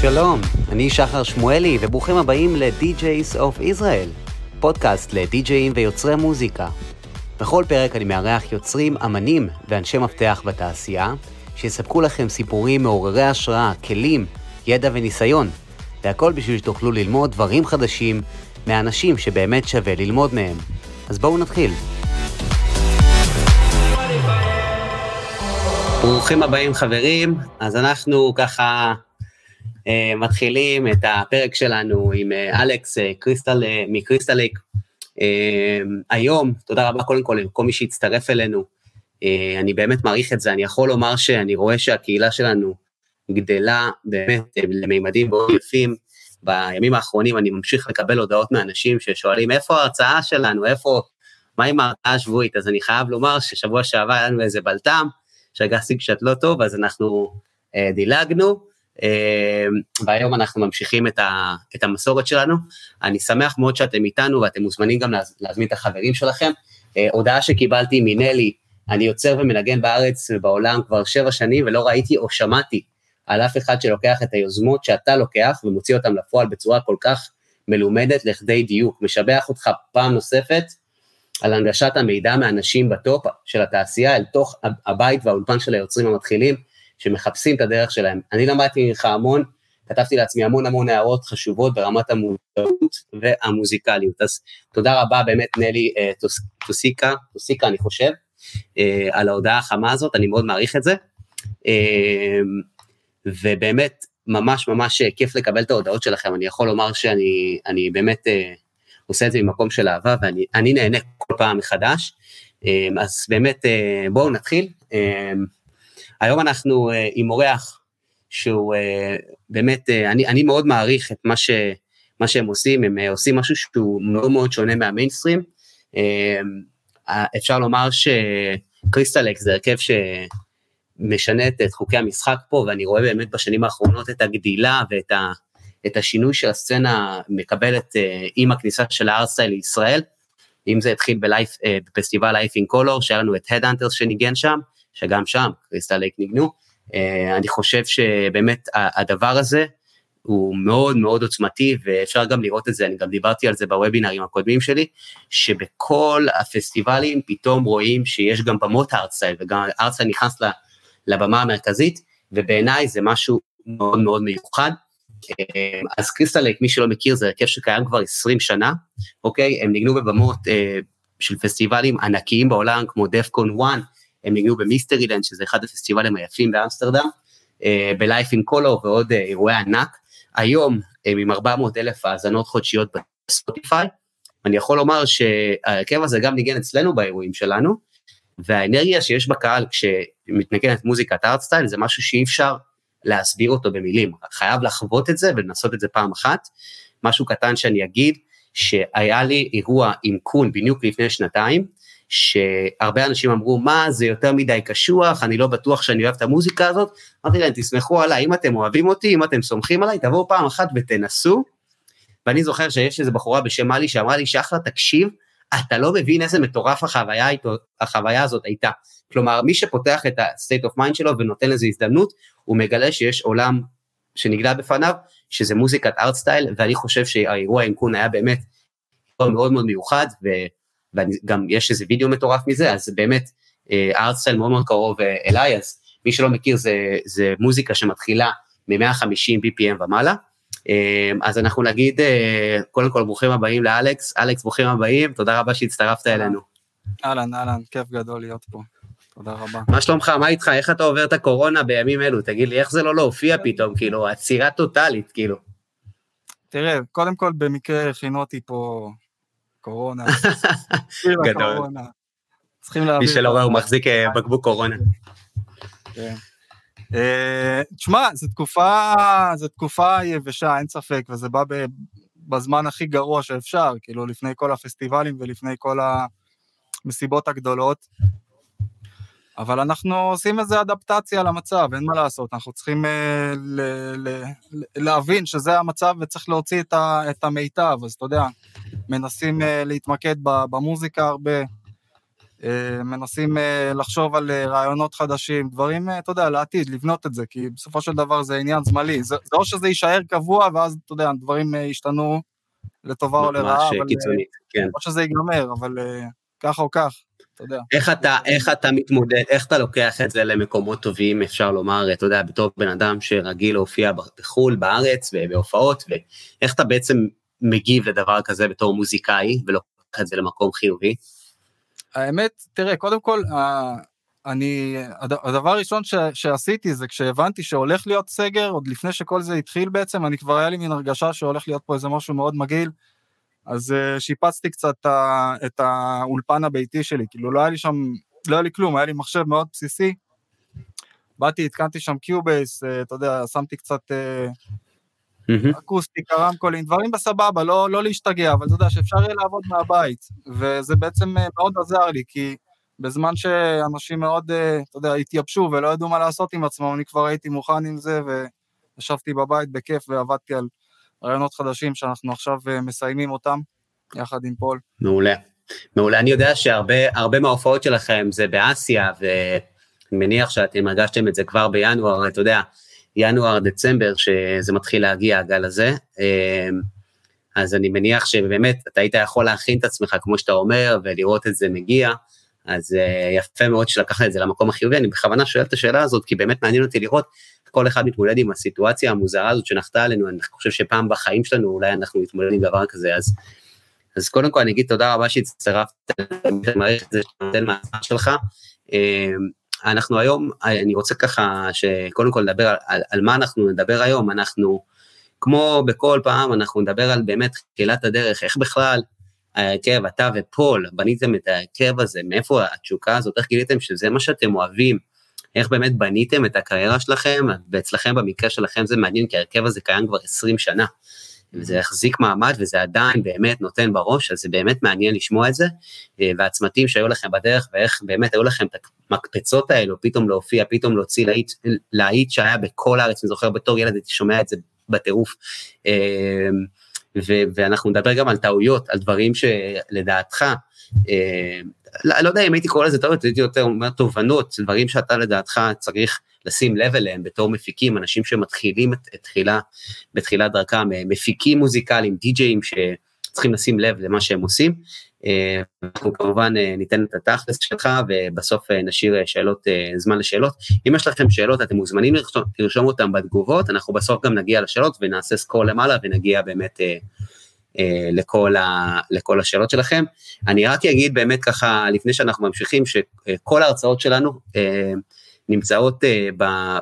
שלום, אני שחר שמואלי וברוכים הבאים ל-DJs of Israel, פודקאסט לדיג'אים ויוצרי מוזיקה. בכל פרק אני מארח יוצרים, אמנים ואנשי מפתח בתעשייה שיספקו לכם סיפורים מעוררי השראה, כלים, ידע וניסיון, והכל בשביל שתוכלו ללמוד דברים חדשים מהאנשים שבאמת שווה ללמוד מהם. אז בואו נתחיל. ברוכים הבאים חברים, אז אנחנו ככה מתחילים את הפרק שלנו עם אלכס קריסטל מקריסטל לייק. היום, תודה רבה קודם כל לכל מי שהצטרף אלינו, אני באמת מעריך את זה, אני יכול לומר שאני רואה שהקהילה שלנו גדלה באמת לממדים מאוד יפים, בימים האחרונים אני ממשיך לקבל הודעות מאנשים ששואלים איפה ההרצאה שלנו, מה עם ההרצאה השבועית, אז אני חייב לומר ששבוע שעבר היה לנו איזה בלטם, שהגעתי קצת לא טוב, אז אנחנו דילגנו, והיום אנחנו ממשיכים את המסורת שלנו. אני שמח מאוד שאתם איתנו, ואתם מוזמנים גם להזמין את החברים שלכם. הודעה שקיבלתי מנלי, אני יוצר ומנגן בארץ ובעולם כבר 7 שנים, ולא ראיתי או שמעתי על אף אחד שלוקח את היוזמות שאתה לוקח, ומוציא אותם לפועל בצורה כל כך מלומדת לכדי דיוק. משבח אותך פעם נוספת על הנגשת המידע מהאנשים בטופ של התעשייה, אל תוך הבית והאולפן של היוצרים המתחילים, שמחפשים את הדרך שלהם. אני למדתי ממך המון, כתבתי לעצמי המון הערות חשובות ברמת המודעות והמוזיקליות. אז תודה רבה באמת נלי תוסיקה אני חושב, על ההודעה החמה הזאת, אני מאוד מעריך את זה, ובאמת ממש כיף לקבל את ההודעות שלכם, אני יכול לומר שאני באמת עושה את זה ממקום של אהבה, ואני נהנה כל פעם מחדש, אז באמת בואו נתחיל. היום אנחנו עם אורח שהוא באמת, אני מאוד מעריך את מה שהם עושים, הם עושים משהו שהוא מאוד שונה מהמיינסטרים. אפשר לומר שקריסטל לייק זה הרכב שמשנה את חוקי המשחק פה, ואני רואה באמת בשנים האחרונות את הגדילה ואת את השינוי שהסצנה מקבלת עם הכניסה של הארטסטייל לישראל. אם זה התחיל בפסטיבל Life in Color, שהיה לנו את Headhunterz שניגן שם, שגם שם קריסטל לייק ניגנו. אני חושב שבאמת הדבר הזה הוא מאוד עוצמתי, ואפשר גם לראות את זה, אני גם דיברתי על זה בוובינרים הקודמים שלי, שבכל הפסטיבלים פתאום רואים שיש גם במות הארטסטייל, וגם הארטסטייל נכנס לבמה המרכזית, ובעיניי זה משהו מאוד מיוחד. אז קריסטל לייק, מי שלא מכיר, זה הרכב שקיים כבר 20 שנה, אוקיי? הם ניגנו בבמות של פסטיבלים ענקיים בעולם, כמו דפקון 1, הם ניגנו במיסטרילנד, שזה אחד הפסטיבלים היפים באמסטרדם, בלייף אין קולו ועוד אירועי ענק. היום הם עם 400,000 האזנות חודשיות בספוטיפיי, אני יכול לומר שהרכב הזה גם ניגן אצלנו באירועים שלנו, והאנרגיה שיש בקהל כשמתנגנת מוזיקת הארטסטייל, זה משהו שאי אפשר להסביר אותו במילים, חייב לחוות את זה ולנסות את זה פעם אחת. משהו קטן שאני אגיד, שהיה לי אירוע עם קון בדיוק לפני 2 שהרבה אנשים אמרו, מה, זה יותר מדי קשוח, אני לא בטוח שאני אוהב את המוזיקה הזאת. אמרתי להם, תסמכו עליי, אם אתם אוהבים אותי, אם אתם סומכים עליי, תבואו פעם אחת ותנסו. ואני זוכר שיש איזו בחורה בשם מלי שאמרה לי, שחר, תקשיב, אתה לא מבין איזה מטורף החוויה הזאת הייתה. כלומר, מי שפותח את ה-state of mind שלו ונותן לזה הזדמנות, הוא מגלה שיש עולם שנגלה בפניו, שזה מוזיקת ארטסטייל, ואני חושב שהאירוע עם קון היה באמת מאוד מיוחד, וגם יש איזה וידאו מטורף מזה, אז באמת הארטסטייל מאוד קרוב אליי, אז מי שלא מכיר, זה מוזיקה שמתחילה מ-150 BPM ומעלה. אז אנחנו נגיד, קודם כל ברוכים הבאים לאלכס, אלכס ברוכים הבאים, תודה רבה שהצטרפת אלינו. אהלן, כיף גדול להיות פה, תודה רבה. מה שלומך, מה איתך, איך אתה עובר את הקורונה בימים אלו, תגיד לי, איך זה לא הופיע פתאום, כאילו, עצירה טוטלית, כאילו. תראה, קודם כל במקרה חינותי פה, קורונה, גדול, מי שלא רואה הוא מחזיק בקבוק קורונה. תשמע, זו תקופה יבשה, אין ספק, וזה בא בזמן הכי גרוע שאפשר, כאילו לפני כל הפסטיבלים ולפני כל המסיבות הגדולות, אבל אנחנו עושים איזו אדפטציה למצב, אין מה לעשות, אנחנו צריכים להבין שזה המצב וצריך להוציא את המיטב, אז אתה יודע, מנסים להתמקד במוזיקה הרבה, מנסים לחשוב על רעיונות חדשים, דברים, אתה יודע, לעתיד, לבנות את זה, כי בסופו של דבר זה עניין זמלי, זה או שזה יישאר קבוע, ואז, אתה יודע, דברים ישתנו לטובה או לרעה, או שזה ייגמר, אבל כך או כך, אתה יודע. איך אתה מתמודד, איך אתה לוקח את זה למקומות טובים, אפשר לומר, אתה יודע, בתור בן אדם שרגיל להופיע בחול, בארץ, בהופעות, ואיך אתה בעצם מגיב לדבר כזה בתור מוזיקאי, ולוקח את זה למקום חיובי? האמת, תראה, קודם כל, הדבר הראשון שעשיתי זה כשהבנתי שהולך להיות סגר, עוד לפני שכל זה התחיל בעצם, אני כבר היה לי מן הרגשה שהולך להיות פה איזה משהו מאוד מגעיל, אז שיפצתי קצת את האולפן הביתי שלי, כאילו לא היה לי שם, לא היה לי כלום, היה לי מחשב מאוד בסיסי, באתי, התקנתי שם קיובייס, אתה יודע, שמתי קצת אקוסטיקה, רמקולים, דברים בסבבה, לא להשתגע, אבל אתה יודע שאפשר יהיה לעבוד מהבית, וזה בעצם מאוד עזר לי, כי בזמן שאנשים מאוד, אתה יודע, התייבשו ולא ידעו מה לעשות עם עצמם, אני כבר הייתי מוכן עם זה, וישבתי בבית בכיף, ועבדתי על רעיונות חדשים שאנחנו עכשיו מסיימים אותם, יחד עם פול. מעולה, מעולה, אני יודע שהרבה מההופעות שלכם זה באסיה, ואני מניח שאתם הרגשתם את זה כבר בינואר, אתה יודע, ינואר, דצמבר, שזה מתחיל להגיע, הגל הזה, אז אני מניח שבאמת אתה היית יכול להכין את עצמך, כמו שאתה אומר, ולראות את זה מגיע, אז יפה מאוד שלקחת את זה למקום החיובי, אני בכוונה שואל את השאלה הזאת, כי באמת מעניין אותי לראות, כל אחד מתמודד עם הסיטואציה המוזרה הזאת שנחתה עלינו, אני חושב שפעם בחיים שלנו, אולי אנחנו מתמודדים עם דבר כזה, אז קודם כל אני אגיד תודה רבה שהצטרפת, אני מעריך את זה שנותן מהצד שלך, אנחנו היום, אני רוצה ככה שקודם כל נדבר על מה אנחנו נדבר היום, אנחנו, כמו בכל פעם, אנחנו נדבר על באמת תחילת הדרך, איך בכלל ההרכב, אתה ופול, בניתם את ההרכב הזה, מאיפה התשוקה הזאת, איך גיליתם שזה מה שאתם אוהבים, איך באמת בניתם את הקריירה שלכם, ואצלכם במקרה שלכם זה מעניין, כי ההרכב הזה קיים כבר 20 שנה, וזה יחזיק מעמד, וזה עדיין באמת נותן בראש, אז זה באמת מעניין לשמוע את זה, והעצמתים שהיו לכם בדרך, ואיך באמת היו לכם את המקפצות האלו, פתאום להופיע, פתאום להוציא להיט שהיה בכל הארץ, אני זוכר בתור ילד, הייתי שומע את זה בטירוף, ואנחנו נדבר גם על טעויות, על דברים שלדעתך, לא יודע אם הייתי קורא לזה טעויות, הייתי יותר אומר תובנות, דברים שאתה לדעתך צריך לשים לב אליהם בתור מפיקים, אנשים שמתחילים בתחילת דרכם, מפיקים מוזיקליים, די-ג'יים שצריכים לשים לב למה שהם עושים, אנחנו כמובן ניתן את התכלס שלך, ובסוף נשאיר זמן לשאלות, אם יש לכם שאלות אתם מוזמנים לרשום אותם בתגובות, אנחנו בסוף גם נגיע לשאלות ונעשה סקור למעלה ונגיע באמת לכל השאלות שלכם, אני רק אגיד באמת ככה לפני שאנחנו ממשיכים שכל ההרצאות שלנו נמצאות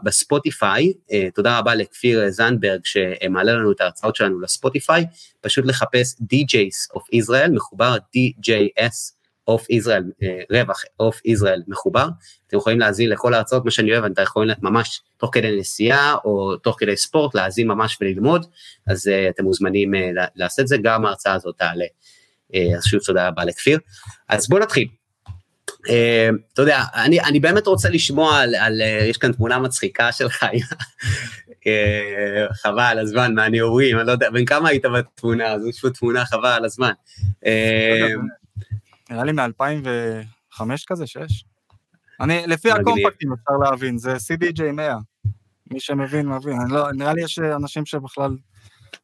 בספוטיפיי, תודה רבה לכפיר זנדברג שמעלה לנו את ההרצאות שלנו לספוטיפיי, פשוט לחפש DJs of Israel מחובר, DJs of Israel, רווח of Israel מחובר, אתם יכולים להזין לכל ההרצאות, מה שאני אוהב, אתם יכולים ממש תוך כדי נסיעה, או תוך כדי ספורט, להזין ממש וללמוד, אז אתם מוזמנים לעשות את זה, גם ההרצאה הזאת תעלה, אז שוב תודה רבה לכפיר, אז בואו נתחיל, אתה יודע, אני באמת רוצה לשמוע על יש כאן תמונה מצחיקה שלך, חבל על הזמן, מהנאורים, אני לא יודע, בין כמה היית בתמונה, זו שפות תמונה חבל על הזמן. נראה לי מ-2005 כזה, 6. לפי הקומפקטים אפשר להבין, זה CDJ100, מי שמבין מבין, נראה לי יש אנשים שבכלל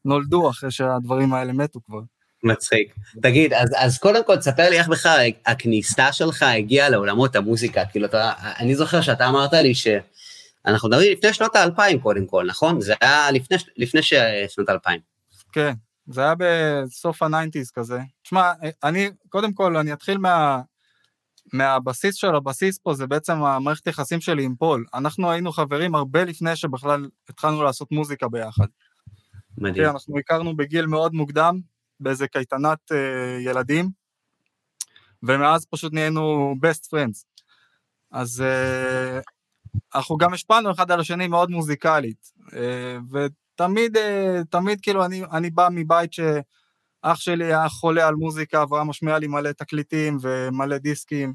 נולדו אחרי שהדברים האלה מתו כבר. מצחיק. תגיד, אז קודם כל, תספר לי איך בכלל הכניסה שלך הגיעה לעולמות המוזיקה, כאילו, אני זוכר שאתה אמרת לי שאנחנו מדברים לפני שנות ה-2000 קודם כל, נכון? זה היה לפני שנות ה-2000. כן, זה היה בסוף ה-90s כזה. תשמע, קודם כל, אני אתחיל מהבסיס של הבסיס פה, זה בעצם המערכת יחסים שלי עם פול. אנחנו היינו חברים הרבה לפני שבכלל התחלנו לעשות מוזיקה ביחד. מדהים. אנחנו הכרנו בגיל מאוד מוקדם, באיזה קייטנת ילדים, ומאז פשוט נהיינו best friends, אז אנחנו גם השפענו אחד על השני מאוד מוזיקלית, ותמיד כאילו אני בא מבית שאח שלי היה חולה על מוזיקה, והוא היה משמיע לי מלא תקליטים ומלא דיסקים,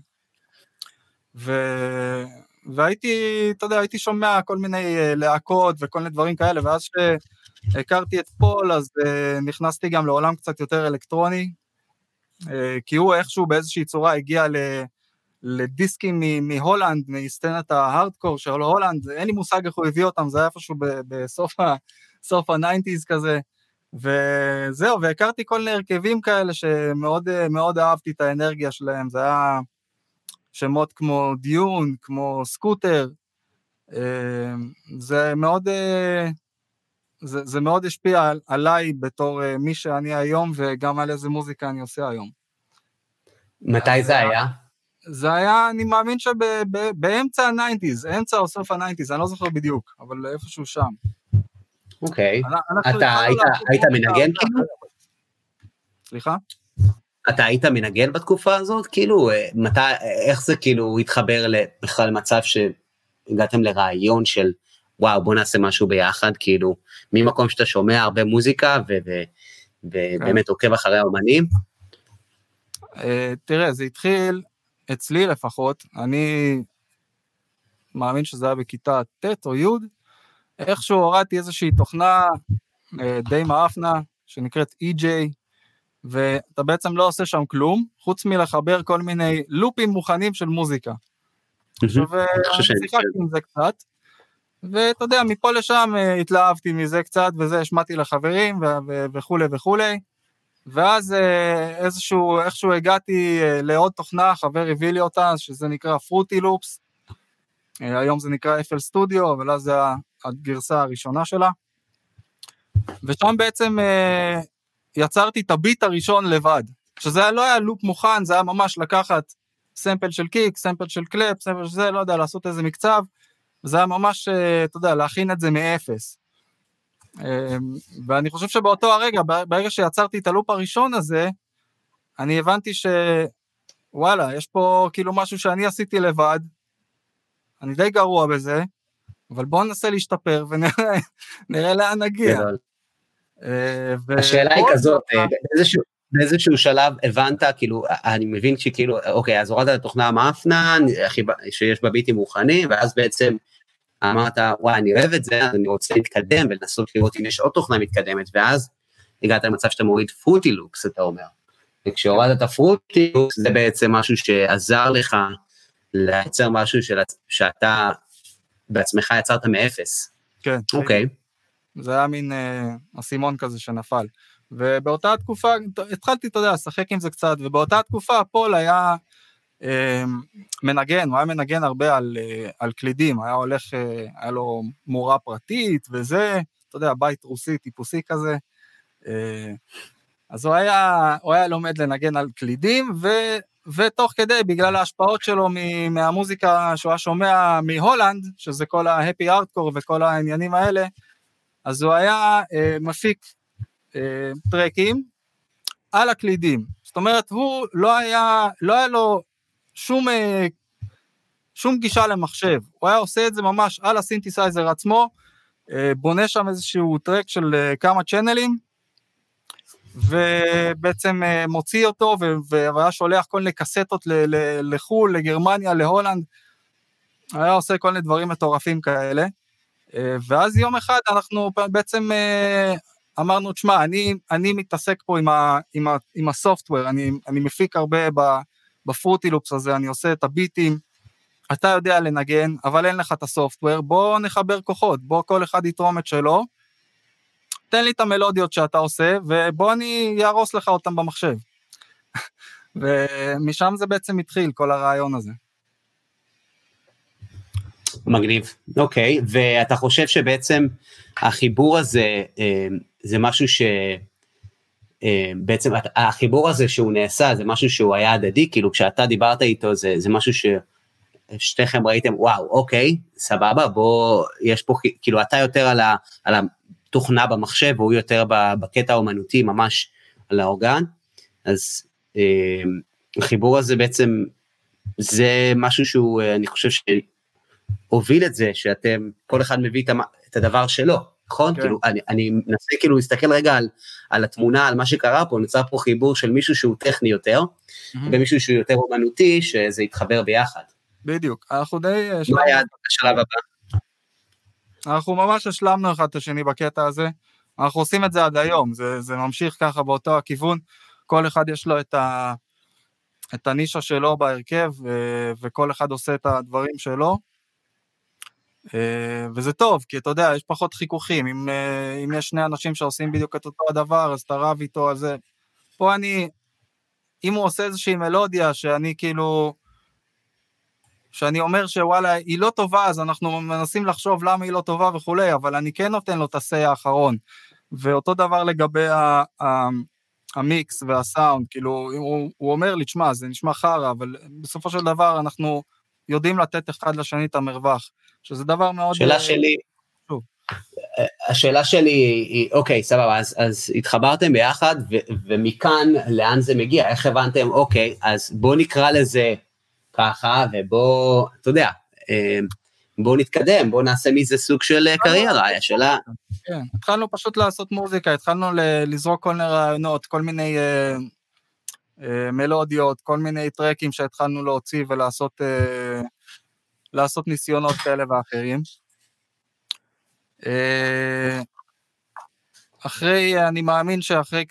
והייתי, אתה יודע, הייתי שומע כל מיני להקות וכל מיני דברים כאלה, ואז הכרתי את פול, אז נכנסתי גם לעולם קצת יותר אלקטרוני, כי הוא איכשהו באיזושהי צורה הגיע לדיסקים מהולנד, מסצנת ההארדקור של הולנד, אין לי מושג איך הוא הביא אותם, זה היה איפשהו בסוף ה-90s כזה, וזהו, והכרתי כל הרכבים כאלה שמאוד אהבתי את האנרגיה שלהם, זה היה שמות כמו דיון, כמו סקוטר, זה מאוד השפיע עליי בתור מי שאני היום, וגם על איזה מוזיקה אני עושה היום. מתי זה היה? זה היה, אני מאמין שבאמצע ה-90s, אמצע או סוף ה-90s, אני לא זוכר בדיוק, אבל איפשהו שם. אוקיי. אתה היית מנגן? סליחה? אתה היית מנגן בתקופה הזאת? כאילו, איך זה כאילו התחבר בכלל מצב שהגעתם לרעיון של, וואו, בוא נעשה משהו ביחד, כאילו, ממקום שאתה שומע הרבה מוזיקה, ובאמת עוקב אחרי האומנים? תראה, זה התחיל, אצלי לפחות, אני מאמין שזה היה בכיתה ט' או י', איכשהו הורדתי איזושהי תוכנה די מאפנה, שנקראת EJ, ואתה בעצם לא עושה שם כלום, חוץ מלחבר כל מיני לופים מוכנים של מוזיקה. עכשיו, אני שיחקתי עם זה קצת, ואתה יודע, מפה לשם התלהבתי מזה קצת, וזה השמעתי לחברים, וכולי וכולי, ואז איכשהו הגעתי לעוד תוכנה, חבר הביא לי אותה, שזה נקרא פרוטי לופס, היום זה נקרא אפל סטודיו, אבל אז זה הגרסה הראשונה שלה, ושם בעצם יצרתי את הביט הראשון לבד, שזה לא היה לופ מוכן, זה היה ממש לקחת סמפל של קיק, סמפל של קלאפ, סמפל של זה, לא יודע, לעשות איזה מקצב, זה היה ממש, אתה יודע, להכין את זה מאפס. ואני חושב שבאותו הרגע, ברגע שיצרתי את הלופ הראשון הזה, אני הבנתי שוואלה, יש פה כאילו משהו שאני עשיתי לבד, אני די גרוע בזה, אבל בואו ננסה להשתפר ונראה לאן נגיע. השאלה היא כזאת, באיזשהו שלב הבנת, כאילו, אני מבין שכאילו, אוקיי, אז הורדת לתוכנה המאפנה, שיש בביטים מוכנים, ואז בעצם אמרת, וואי, אני אוהב את זה, אני רוצה להתקדם, ולנסות לראות אם יש עוד תוכנה מתקדמת, ואז הגעת למצב שאתה מוריד פרוטי לופס, אתה אומר. וכשהורדת את הפרוטי לופס, זה בעצם משהו שעזר לך לייצר משהו שאתה בעצמך יצרת מאפס. כן. אוקיי. זה היה מין הסימון כזה שנפל. ובאותה התקופה, התחלתי, אתה יודע, לשחק עם זה קצת, ובאותה התקופה פול היה מנגן, הוא היה מנגן הרבה על קלידים, היה הולך, היה לו מורה פרטית וזה, אתה יודע, בית רוסי, טיפוסי כזה, אז הוא היה לומד לנגן על קלידים, ותוך כדי, בגלל ההשפעות שלו מהמוזיקה שהוא היה שומע מהולנד, שזה כל ההפי הארדקור וכל העניינים האלה, אז הוא היה מפיק טרקים על הקלידים, זאת אומרת, הוא לא היה לו שום גישה למחשב, הוא היה עושה את זה ממש על הסינתסייזר עצמו, בונה שם איזשהו טרק של כמה צ'אנלים, ובעצם מוציא אותו, והיה שולח כל מיני קסטות לחול, לגרמניה, להולנד, היה עושה כל מיני דברים מטורפים כאלה, ואז יום אחד אנחנו בעצם אמרנו, תשמע, אני מתעסק פה עם הסופטוור, אני מפיק הרבה בפרוטי לופס הזה, אני עושה את הביטים, אתה יודע לנגן, אבל אין לך את הסופטוור, בוא נחבר כוחות, בוא כל אחד יתרום את שלו, תן לי את המלודיות שאתה עושה, ובוא אני ירוס לך אותם במחשב. ומשם זה בעצם התחיל, כל הרעיון הזה. מגניב, אוקיי, ואתה חושב שבעצם החיבור הזה, זה משהו שבעצם החיבור הזה שהוא נעשה, זה משהו שהוא היה הדדי, כאילו כשאתה דיברת איתו, זה משהו ששתיכם ראיתם, וואו, אוקיי, סבבה, בוא, יש פה, כאילו אתה יותר על התוכנה במחשב, והוא יותר בקטע האומנותי, ממש על האורגן, אז החיבור הזה בעצם, זה משהו שהוא, אני חושב שהוביל את זה, שאתם, כל אחד מביא את הדבר שלו, נכון? כאילו, אני מנסה כאילו להסתכל רגע על התמונה, על מה שקרה פה, נוצר פה חיבור של מישהו שהוא טכני יותר, ומישהו שהוא יותר אומנותי, שזה יתחבר ביחד. בדיוק, אנחנו די... מה היה השלב הבא? אנחנו ממש השלמנו אחד את השני בקטע הזה, אנחנו עושים את זה עד היום, זה ממשיך ככה באותו הכיוון, כל אחד יש לו את הנישה שלו בהרכב, וכל אחד עושה את הדברים שלו, וזה טוב, כי אתה יודע, יש פחות חיכוכים, אם יש שני אנשים שעושים בדיוק את אותו הדבר, אז אתה רב איתו, אז פה אני, אם הוא עושה איזושהי מלודיה, שאני כאילו, שאני אומר שוואלה, היא לא טובה, אז אנחנו מנסים לחשוב למה היא לא טובה וכולי, אבל אני כן נותן לו את הסייע האחרון, ואותו דבר לגבי המיקס והסאונד, כאילו, הוא אומר לי, תשמע, זה נשמע חרה, אבל בסופו של דבר אנחנו יודעים לתת אחד לשני את המרווח, שזה דבר מאוד... השאלה שלי היא, אוקיי, סבבה, אז התחברתם ביחד, ומכאן לאן זה מגיע, איך הבנתם, אוקיי, אז בוא נקרא לזה ככה, ובוא, אתה יודע, בוא נתקדם, בוא נעשה מזה סוג של קריירה, השאלה... כן, התחלנו פשוט לעשות מוזיקה, התחלנו לזרוק כל מיני רעיונות, כל מיני מלודיות, כל מיני טרקים שהתחלנו להוציא ולעשות ניסיונות כאלה ואחרים. אחרי, אני מאמין שאחרי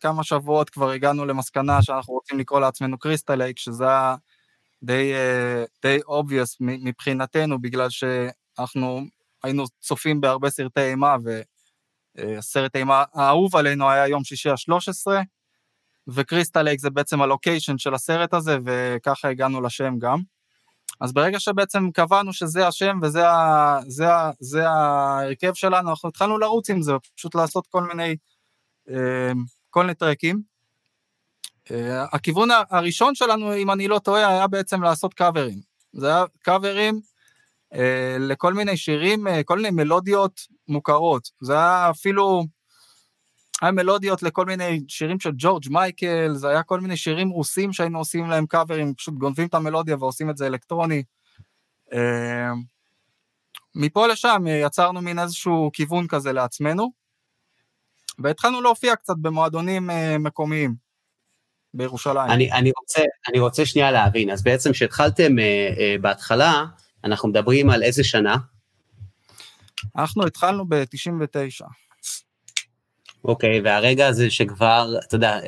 כמה שבועות כבר הגענו למסקנה שאנחנו רוצים לקרוא לעצמנו קריסטל לייק, שזה די obvious מבחינתנו, בגלל שאנחנו היינו צופים בהרבה סרטי אימה, וסרט אימה האהוב עלינו היה יום שישי ה-13, וקריסטל לייק זה בעצם הלוקיישן של הסרט הזה, וככה הגענו לשם גם. אז ברגע שבעצם קבענו שזה השם, וזה ההרכב שלנו, אנחנו התחלנו לרוץ עם זה, פשוט לעשות כל מיני טרקים. הכיוון הראשון שלנו, אם אני לא טועה, היה בעצם לעשות קאברים. זה היה קאברים לכל מיני שירים, כל מיני מלודיות מוכרות. זה היה אפילו, היה מלודיות לכל מיני שירים של ג'ורג' מייקל, זה היה כל מיני שירים רוסים שהיינו עושים להם קאברים, פשוט גונבים את המלודיה ועושים את זה אלקטרוני. מפה לשם יצרנו מין איזשהו כיוון כזה לעצמנו, והתחלנו להופיע קצת במועדונים מקומיים. בירושלים. אני רוצה שנייה להבין, אז בעצם שהתחלתם בהתחלה, אנחנו מדברים על איזה שנה? אנחנו התחלנו ב-99. אוקיי, והרגע הזה שכבר, אתה יודע,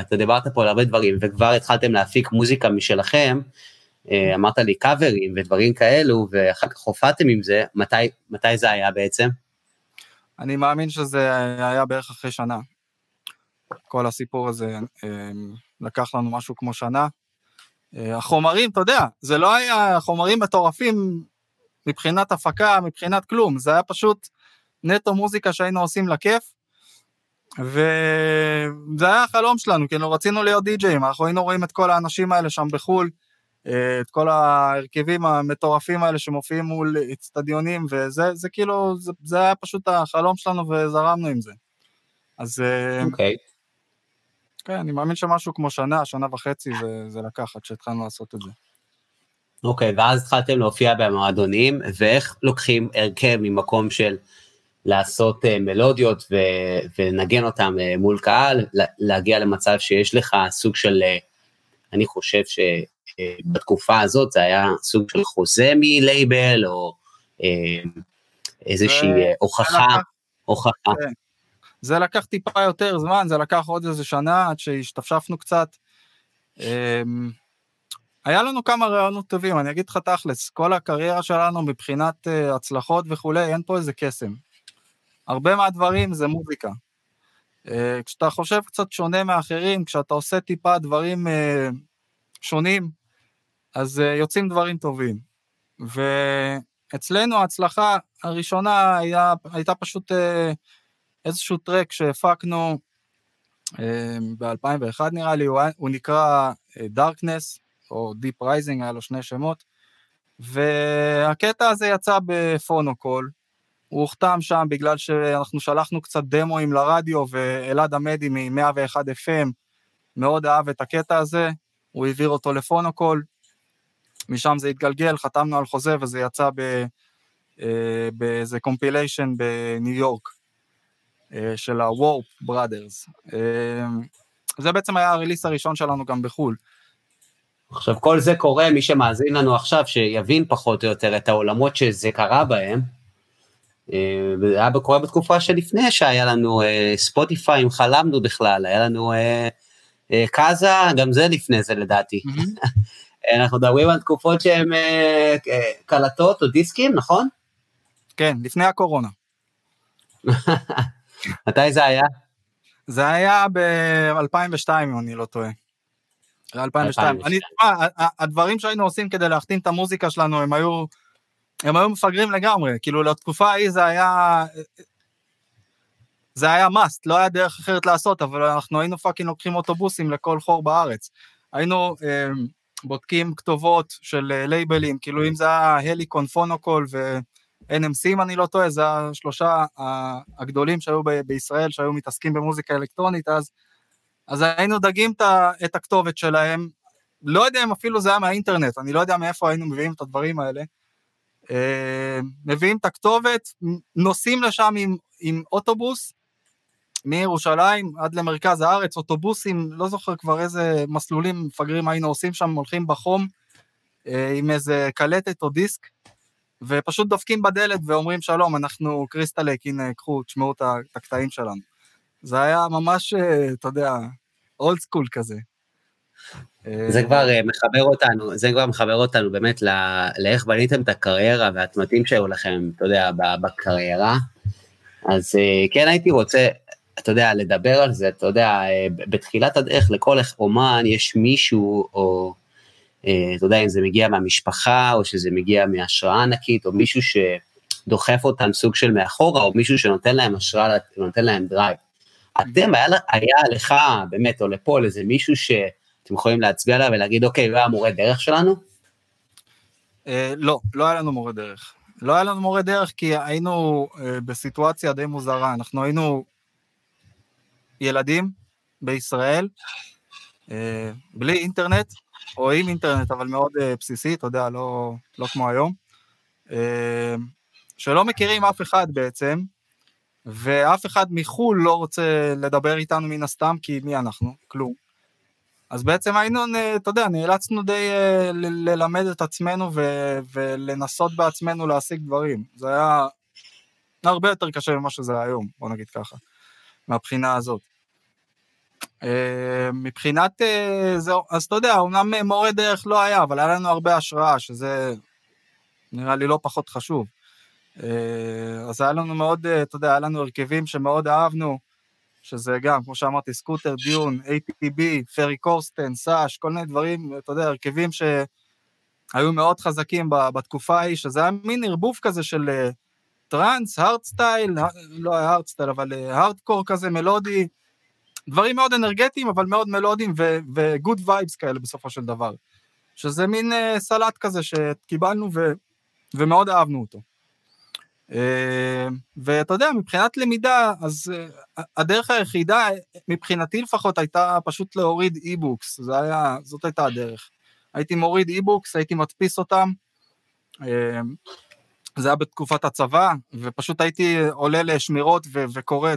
אתה דיברת פה על הרבה דברים, וכבר התחלתם להפיק מוזיקה משלכם, אמרת לי קאברים ודברים כאלו, ואחר כך הופעתם עם זה, מתי זה היה בעצם? אני מאמין שזה היה בערך אחרי שנה. כל הסיפור הזה לקח לנו משהו כמו שנה. החומרים, אתה יודע, זה לא היה חומרים מטורפים מבחינת הפקה, מבחינת כלום, זה היה פשוט נטו מוזיקה שהיינו עושים לכיף, וזה היה החלום שלנו, כאילו רצינו להיות די-ג'יים, אנחנו היינו רואים את כל האנשים האלה שם בחול, את כל ההרכבים המטורפים האלה שמופיעים מול אצטדיונים, וזה כאילו, זה היה פשוט החלום שלנו וזרמנו עם זה. אז כן, אני מאמין שמשהו כמו שנה וחצי זה לקחת, שהתחלנו לעשות את זה. אוקיי, ואז התחלתם להופיע במועדונים, ואיך לוקחים הרכב ממקום של לעשות מלודיות ונגן אותם מול קהל, להגיע למצב שיש לך סוג של, אני חושב שבתקופה הזאת זה היה סוג של חוזה מלייבל, או איזושהי הוכחה. זה לקח טיפה יותר זמן, זה לקח עוד איזה שנה, עד שהשתפשפנו קצת. היה לנו כמה רעיונות טובים, אני אגיד לך תכלס, כל הקריירה שלנו מבחינת הצלחות וכולי, אין פה איזה קסם. הרבה מהדברים זה מוזיקה. כשאתה חושב קצת שונה מאחרים, כשאתה עושה טיפה דברים שונים, אז יוצאים דברים טובים. ואצלנו ההצלחה הראשונה הייתה פשוט... איזשהו טרק שהפקנו ב-2001 נראה לי, הוא נקרא Darkness, או Deep Rising, היה לו שני שמות, והקטע הזה יצא בפונוקול, הוא הוכתם שם בגלל שאנחנו שלחנו קצת דמוים לרדיו, ואלעד עמדי מ-101 FM מאוד אהב את הקטע הזה, הוא העביר אותו לפונוקול, משם זה התגלגל, חתמנו על חוזה, וזה יצא באיזה קומפיליישן בניו יורק, של ה-Warp Brothers. זה בעצם היה הריליס הראשון שלנו גם בחול. עכשיו, כל זה קורה, מי שמאזין לנו עכשיו, שיבין פחות או יותר את העולמות שזה קרה בהם, זה היה קורה בתקופה שלפני שהיה לנו Spotify, אם חלמנו בכלל, היה לנו קאזה, גם זה לפני זה לדעתי. אנחנו מדברים על תקופות שהן קלטות או דיסקים, נכון? כן, לפני הקורונה. מתי זה היה? זה היה ב-2002, אם אני לא טועה. 2002. הדברים שהיינו עושים כדי להחתים את המוזיקה שלנו, הם היו מפגרים לגמרי, כאילו לתקופה ההיא זה היה must, לא היה דרך אחרת לעשות, אבל אנחנו היינו פאקינג לוקחים אוטובוסים לכל חור בארץ, היינו בודקים כתובות של לייבלים, כאילו אם זה היה הליקון, פונוקול ו-NMC אם אני לא טועה, זה השלושה הגדולים שהיו בישראל, שהיו מתעסקים במוזיקה אלקטרונית, אז היינו דגים את הכתובת שלהם, לא יודע אם אפילו זה היה מהאינטרנט, אני לא יודע מאיפה היינו מביאים את הדברים האלה, מביאים את הכתובת, נוסעים לשם עם אוטובוס, מירושלים עד למרכז הארץ, אוטובוסים, לא זוכר כבר איזה מסלולים מפגרים היינו עושים שם, הולכים בחום, עם איזה קלטת או דיסק, ופשוט דופקים בדלת ואומרים שלום, אנחנו קריסטל לייק, הנה קחו, תשמעו את הקטעים שלנו. זה היה ממש, אתה יודע, אולד סקול כזה. זה כבר מחבר אותנו באמת לאיך בניתם את הקריירה והתמתים שהיו לכם, אתה יודע, בקריירה, אז כן הייתי רוצה, אתה יודע, לדבר על זה, אתה יודע, בתחילת הדרך לכל אומן יש מישהו, או אתה יודע, אם זה מגיע מהמשפחה, או שזה מגיע מהשראה ענקית, או מישהו שדוחף אותם סוג של מאחורה, או מישהו שנותן להם השראה, נותן להם דרייב. אתם, היה לך באמת, או לפה, איזה מישהו ש... אתם יכולים להצביע לה ולהגיד, אוקיי, לא היה מורה דרך שלנו? לא היה לנו מורה דרך. לא היה לנו מורה דרך, כי היינו בסיטואציה די מוזרה. אנחנו היינו ילדים בישראל, בלי אינטרנט, או עם אינטרנט, אבל מאוד בסיסי, אתה יודע, לא כמו היום, שלא מכירים אף אחד בעצם, ואף אחד מחול לא רוצה לדבר איתנו מן הסתם, כי מי אנחנו? כלום. אז בעצם היינו, אתה יודע, נאלצנו די ללמד את עצמנו ולנסות בעצמנו להשיג דברים. זה היה הרבה יותר קשה ממה שזה היום, בוא נגיד ככה, מהבחינה הזאת. מבחינת, אז אתה יודע, אומנם מורה דרך לא היה, אבל היה לנו הרבה השראה, שזה נראה לי לא פחות חשוב. אז היה לנו מאוד, אתה יודע, היה לנו הרכבים שמאוד אהבנו, שזה גם, כמו שאמרתי, סקוטר, דיון, ATB, פרי קורסטן, סאש, כל מיני דברים, אתה יודע, הרכבים שהיו מאוד חזקים בתקופה ההיא, שזה היה מין ערבוב כזה של טרנס, הארדסטייל, לא היה הארדסטייל, אבל הארדקור כזה, מלודי, דברים מאוד אנרגטיים, אבל מאוד מלודיים, וגוד וייבס כאלה בסופו של דבר, שזה מין סלט כזה שקיבלנו ומאוד אהבנו אותו. ואתה יודע, מבחינת למידה, אז הדרך היחידה, מבחינתי לפחות, הייתה פשוט להוריד אי-בוקס, זאת הייתה הדרך. הייתי מוריד אי-בוקס, הייתי מדפיס אותם, זה היה בתקופת הצבא, ופשוט הייתי עולה לשמירות וקורא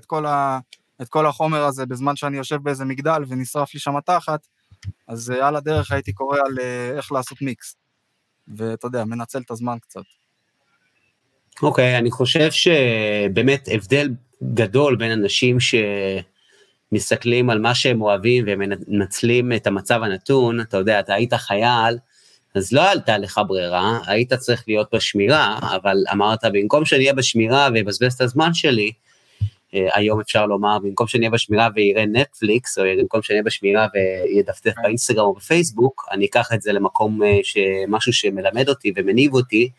את כל החומר הזה, בזמן שאני יושב באיזה מגדל ונשרף לי שם תחת, אז על הדרך הייתי קורא על איך לעשות מיקס, ואתה יודע, מנצל את הזמן קצת. אוקיי, אני חושב שבאמת הבדל גדול בין אנשים שמסתכלים על מה שהם אוהבים ומנצלים את המצב הנתון, אתה יודע, אתה היית חייל, אז לא עלתה לך ברירה, היית צריך להיות בשמירה, אבל אמרת, במקום שאני אהיה בשמירה ובזבז את הזמן שלי, היום אפשר לומר, במקום שאני אהיה בשמירה ויראה נטפליקס, או במקום שאני אהיה בשמירה וידפתח באינסטגרם או בפייסבוק, אני אקח את זה למקום משהו שמלמד אותי ומניב אותי,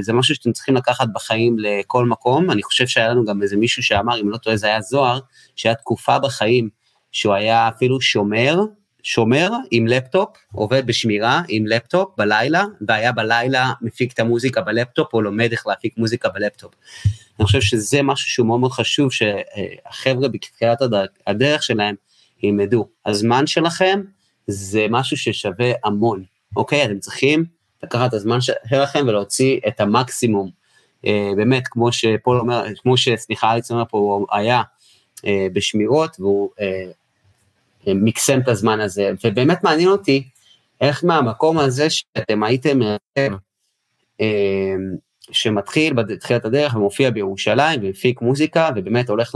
זה משהו שאתם צריכים לקחת בחיים לכל מקום, אני חושב שהיה לנו גם איזה מישהו שאמר, אם לא טועה זה היה זוהר, שהיה תקופה בחיים, שהוא היה אפילו שומר עם לפטופ, עובד בשמירה עם לפטופ בלילה, והיה בלילה מפיק את המוזיקה בלפטופ, או לומד איך להפיק מוזיקה בלפטופ, אני חושב שזה משהו שהוא מאוד מאוד חשוב, שהחבר'ה בקריאת הדרך שלהם, ילמדו, הזמן שלכם, זה משהו ששווה המון, אוקיי, אתם צריכים, לקחת את הזמן שלכם ולהוציא את המקסימום, באמת, כמו שפול אומר, כמו שסליחה, אלכס אומר פה, הוא היה בשמירות, והוא מקסם את הזמן הזה, ובאמת מעניין אותי, איך מהמקום הזה שאתם הייתם, שמתחיל בתחילת הדרך, ומופיע בירושלים, ומפיק מוזיקה, ובאמת הולך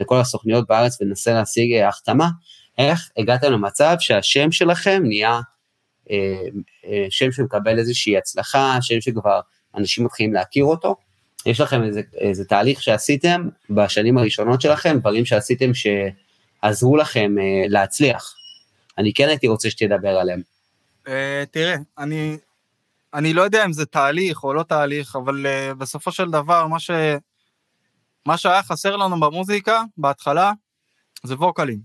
לכל הסוכניות בארץ וננסה להשיג החתמה, איך הגעתם למצב שהשם שלכם נהיה שם שמקבל איזושהי הצלחה, שם שכבר אנשים מתחילים להכיר אותו? יש לכם איזה תהליך שעשיתם בשנים הראשונות שלכם, דברים שעשיתם שעזרו לכם להצליח? אני כן הייתי רוצה שתדבר עליהם. תראה, אני לא יודע אם זה תהליך או לא תהליך, אבל בסופו של דבר, מה שהיה חסר לנו במוזיקה, בהתחלה, זה ווקלים.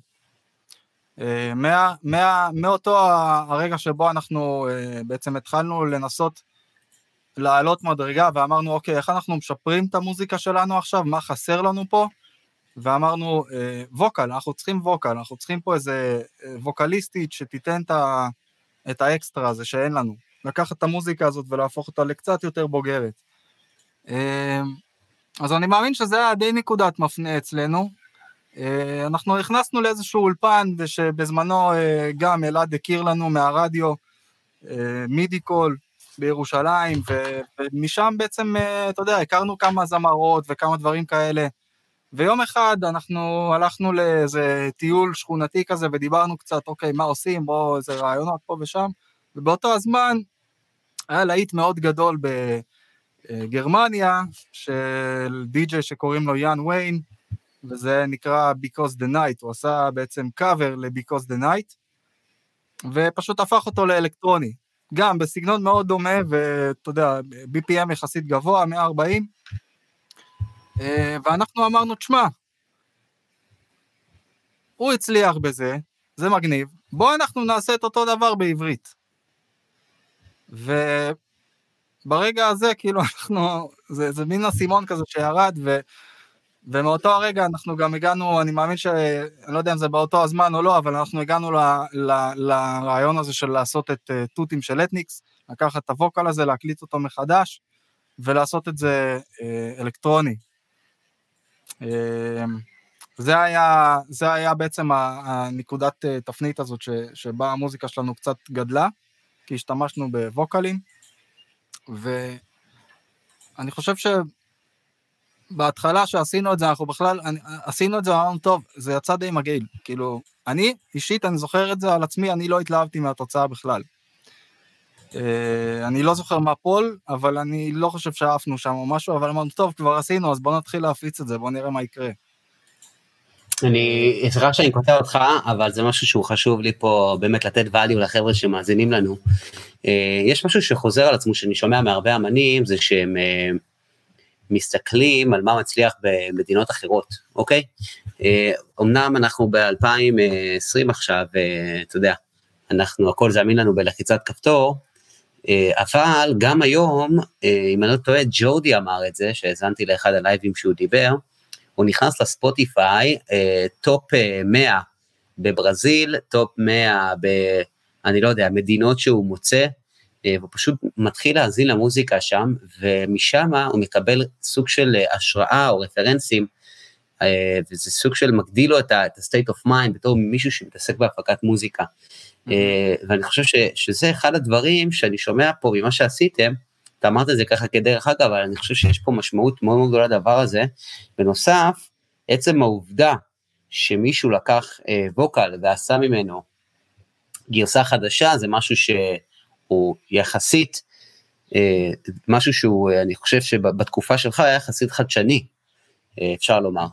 מאותו הרגע שבו אנחנו בעצם התחלנו לנסות לעלות מדרגה, ואמרנו, אוקיי, איך אנחנו משפרים את המוזיקה שלנו עכשיו, מה חסר לנו פה? ואמרנו, ווקל, אנחנו צריכים ווקל, אנחנו צריכים פה איזה ווקליסטית שתיתן את האקסטרה הזה שאין לנו. לקחת את המוזיקה הזאת ולהפוך אותה לקצת יותר בוגרת. אז אני מאמין שזה היה די נקודת מפנה אצלנו. אנחנו הכנסנו לאיזשהו אולפן, שבזמנו גם אלעד הכיר לנו מהרדיו, מידיקול בירושלים, ומשם בעצם, אתה יודע, הכרנו כמה זמרות וכמה דברים כאלה, ויום אחד אנחנו הלכנו לאיזה טיול שכונתי כזה, ודיברנו קצת, אוקיי, מה עושים, בואו איזה רעיונות פה ושם, ובאותו הזמן היה להיט מאוד גדול בגרמניה, של די-ג'יי שקוראים לו יאן ויין, וזה נקרא Because the Night, הוא עשה בעצם קאבר ל-Because the Night, ופשוט הפך אותו לאלקטרוני, גם בסגנון מאוד דומה, ואתה יודע, BPM יחסית גבוה, 140, ואנחנו אמרנו, תשמע, הוא הצליח בזה, זה מגניב, בואו אנחנו נעשה את אותו דבר בעברית. וברגע הזה, כאילו, אנחנו, זה מין הסימון כזה שירד, ומאותו הרגע אנחנו גם הגענו, אני מאמין שאני לא יודע אם זה באותו הזמן או לא, אבל אנחנו הגענו לרעיון הזה של לעשות את טוטים של אתניקס, לקחת את הווקל הזה, להקליט אותו מחדש, ולעשות את זה אלקטרוני. זה היה בעצם הנקודת תפנית הזאת שבה המוזיקה שלנו קצת גדלה, כי השתמשנו בווקלים, ואני חושב שבהתחלה שעשינו את זה, אנחנו בכלל, עשינו את זה, אמרנו, טוב, זה יצא די מגעיל, כאילו, אני אישית, אני זוכר את זה על עצמי, אני לא התלהבתי מהתוצאה בכלל. אני לא זוכר מה פול, אבל אני לא חושב שאפנו שם או משהו, אבל אמרנו, טוב, כבר עשינו, אז בואו נתחיל להפיץ את זה, בואו נראה מה יקרה. אני אשרח שאני כותב אותך, אבל זה משהו שהוא חשוב לי פה, באמת לתת value לחבר'ה שמאזינים לנו. יש משהו שחוזר על עצמו, שאני שומע מהרבה אמנים, זה שהם מסתכלים על מה מצליח במדינות אחרות, אוקיי? אמנם אנחנו ב-2020 עכשיו, אתה יודע, אנחנו, הכל זמין לנו בלחיצת כפתור, אבל גם היום, אם אני לא טועה, ג'ודי אמר את זה, שהזנתי לאחד הלייבים שהוא דיבר, הוא נכנס לספוטיפיי, טופ 100 בברזיל, טופ 100 ב... אני לא יודע, מדינות שהוא מוצא, הוא פשוט מתחיל להזין למוזיקה שם, ומשם הוא מקבל סוג של השראה או רפרנסים, וזה סוג של מגדיל לו את ה-state of mind, בתור מישהו שמתעסק בהפקת מוזיקה. ואני חושב שזה אחד הדברים שאני שומע פה ממה שעשיתם, אתה אמרת את זה ככה כדרך אגב, אבל אני חושב שיש פה משמעות מאוד מאוד גדולה לדבר הזה. בנוסף, עצם העובדה שמישהו לקח ווקל ועשה ממנו גרסה חדשה, זה משהו שהוא יחסית, משהו שהוא, אני חושב שבתקופה שלך היה יחסית חדשני, אפשר לומר.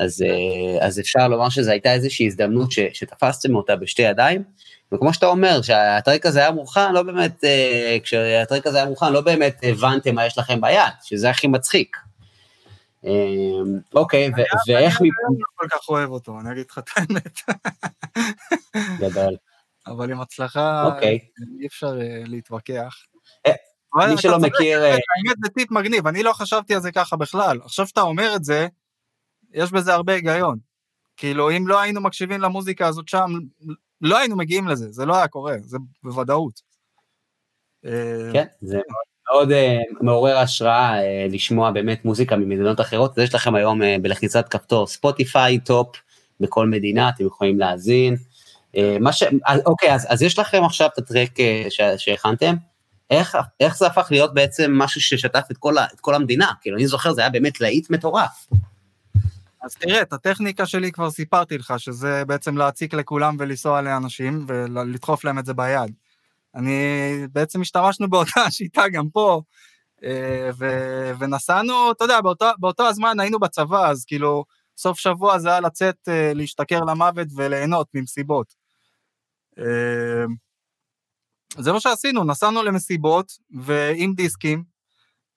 אז אפשר לומר שזו הייתה איזושהי הזדמנות שתפסתם אותה בשתי ידיים, וכמו שאתה אומר, שהטרק הזה היה מוכן, לא באמת, כשהטרק הזה היה מוכן, לא באמת הבנתם מה יש לכם ביד, שזה הכי מצחיק. אוקיי, ואיך... אני לא כל כך אוהב אותו, אני אגיד לך את האמת. גדול. אבל עם הצלחה, אי אפשר להתווכח. מי שלא מכיר... האמת זה טיפ מגניב, אני לא חשבתי על זה ככה בכלל. עכשיו שאתה אומר את זה, יש בזה הרבה היגיון. כאילו, אם לא היינו מקשיבים למוזיקה הזאת שם... לא היינו מגיעים לזה, זה לא היה קורה, זה בוודאות. כן, זה מאוד מעורר השראה לשמוע באמת מוזיקה ממדינות אחרות, אז יש לכם היום בלחיצת כפתור ספוטיפיי, טופ, בכל מדינה, אתם יכולים להאזין. אוקיי, אז יש לכם עכשיו את הטרק שהכנתם, איך זה הפך להיות בעצם משהו ששטף את כל המדינה? כאילו, אני זוכר, זה היה באמת להיט מטורף. אז תראה, את הטכניקה שלי כבר סיפרתי לך, שזה בעצם להציק לכולם ולסוע לאנשים, ולדחוף להם את זה ביד. אני, בעצם השתמשנו באותה שיטה גם פה, ונסענו, אתה יודע, באותו הזמן היינו בצבא, אז כאילו, סוף שבוע זה היה לצאת, להשתכר למוות וליהנות ממסיבות. זה מה שעשינו, נסענו למסיבות, ועם דיסקים,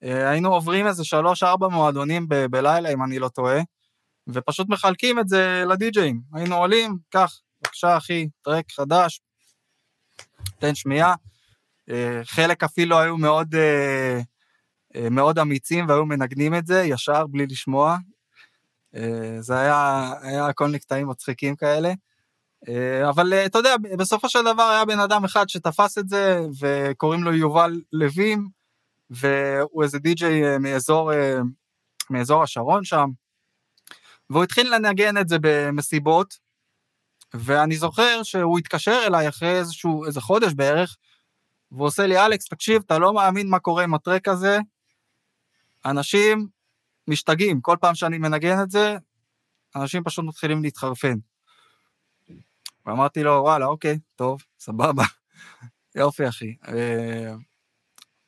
היינו עוברים איזה 3-4 מועדונים בלילה, אם אני לא טועה, ופשוט מחלקים את זה לדי-ג'יים. היינו עולים, כך, בבקשה אחי, טרק חדש, תן שמיעה, חלק אפילו היו מאוד אמיצים, והיו מנגנים את זה, ישר, בלי לשמוע, זה היה כל נקטעים מצחיקים כאלה, אבל אתה יודע, בסופו של דבר היה בן אדם אחד שתפס את זה, וקוראים לו יובל לוים, והוא איזה די-ג'יי מאזור השרון שם, והוא התחיל לנגן את זה במסיבות, ואני זוכר שהוא התקשר אליי אחרי איזה חודש בערך, והוא עושה לי, אלכס, תקשיב, אתה לא מאמין מה קורה עם הטרק הזה, אנשים משתגעים, כל פעם שאני מנגן את זה, אנשים פשוט מתחילים להתחרפן. ואמרתי לו, וואלה, אוקיי, טוב, סבבה, יופי אחי.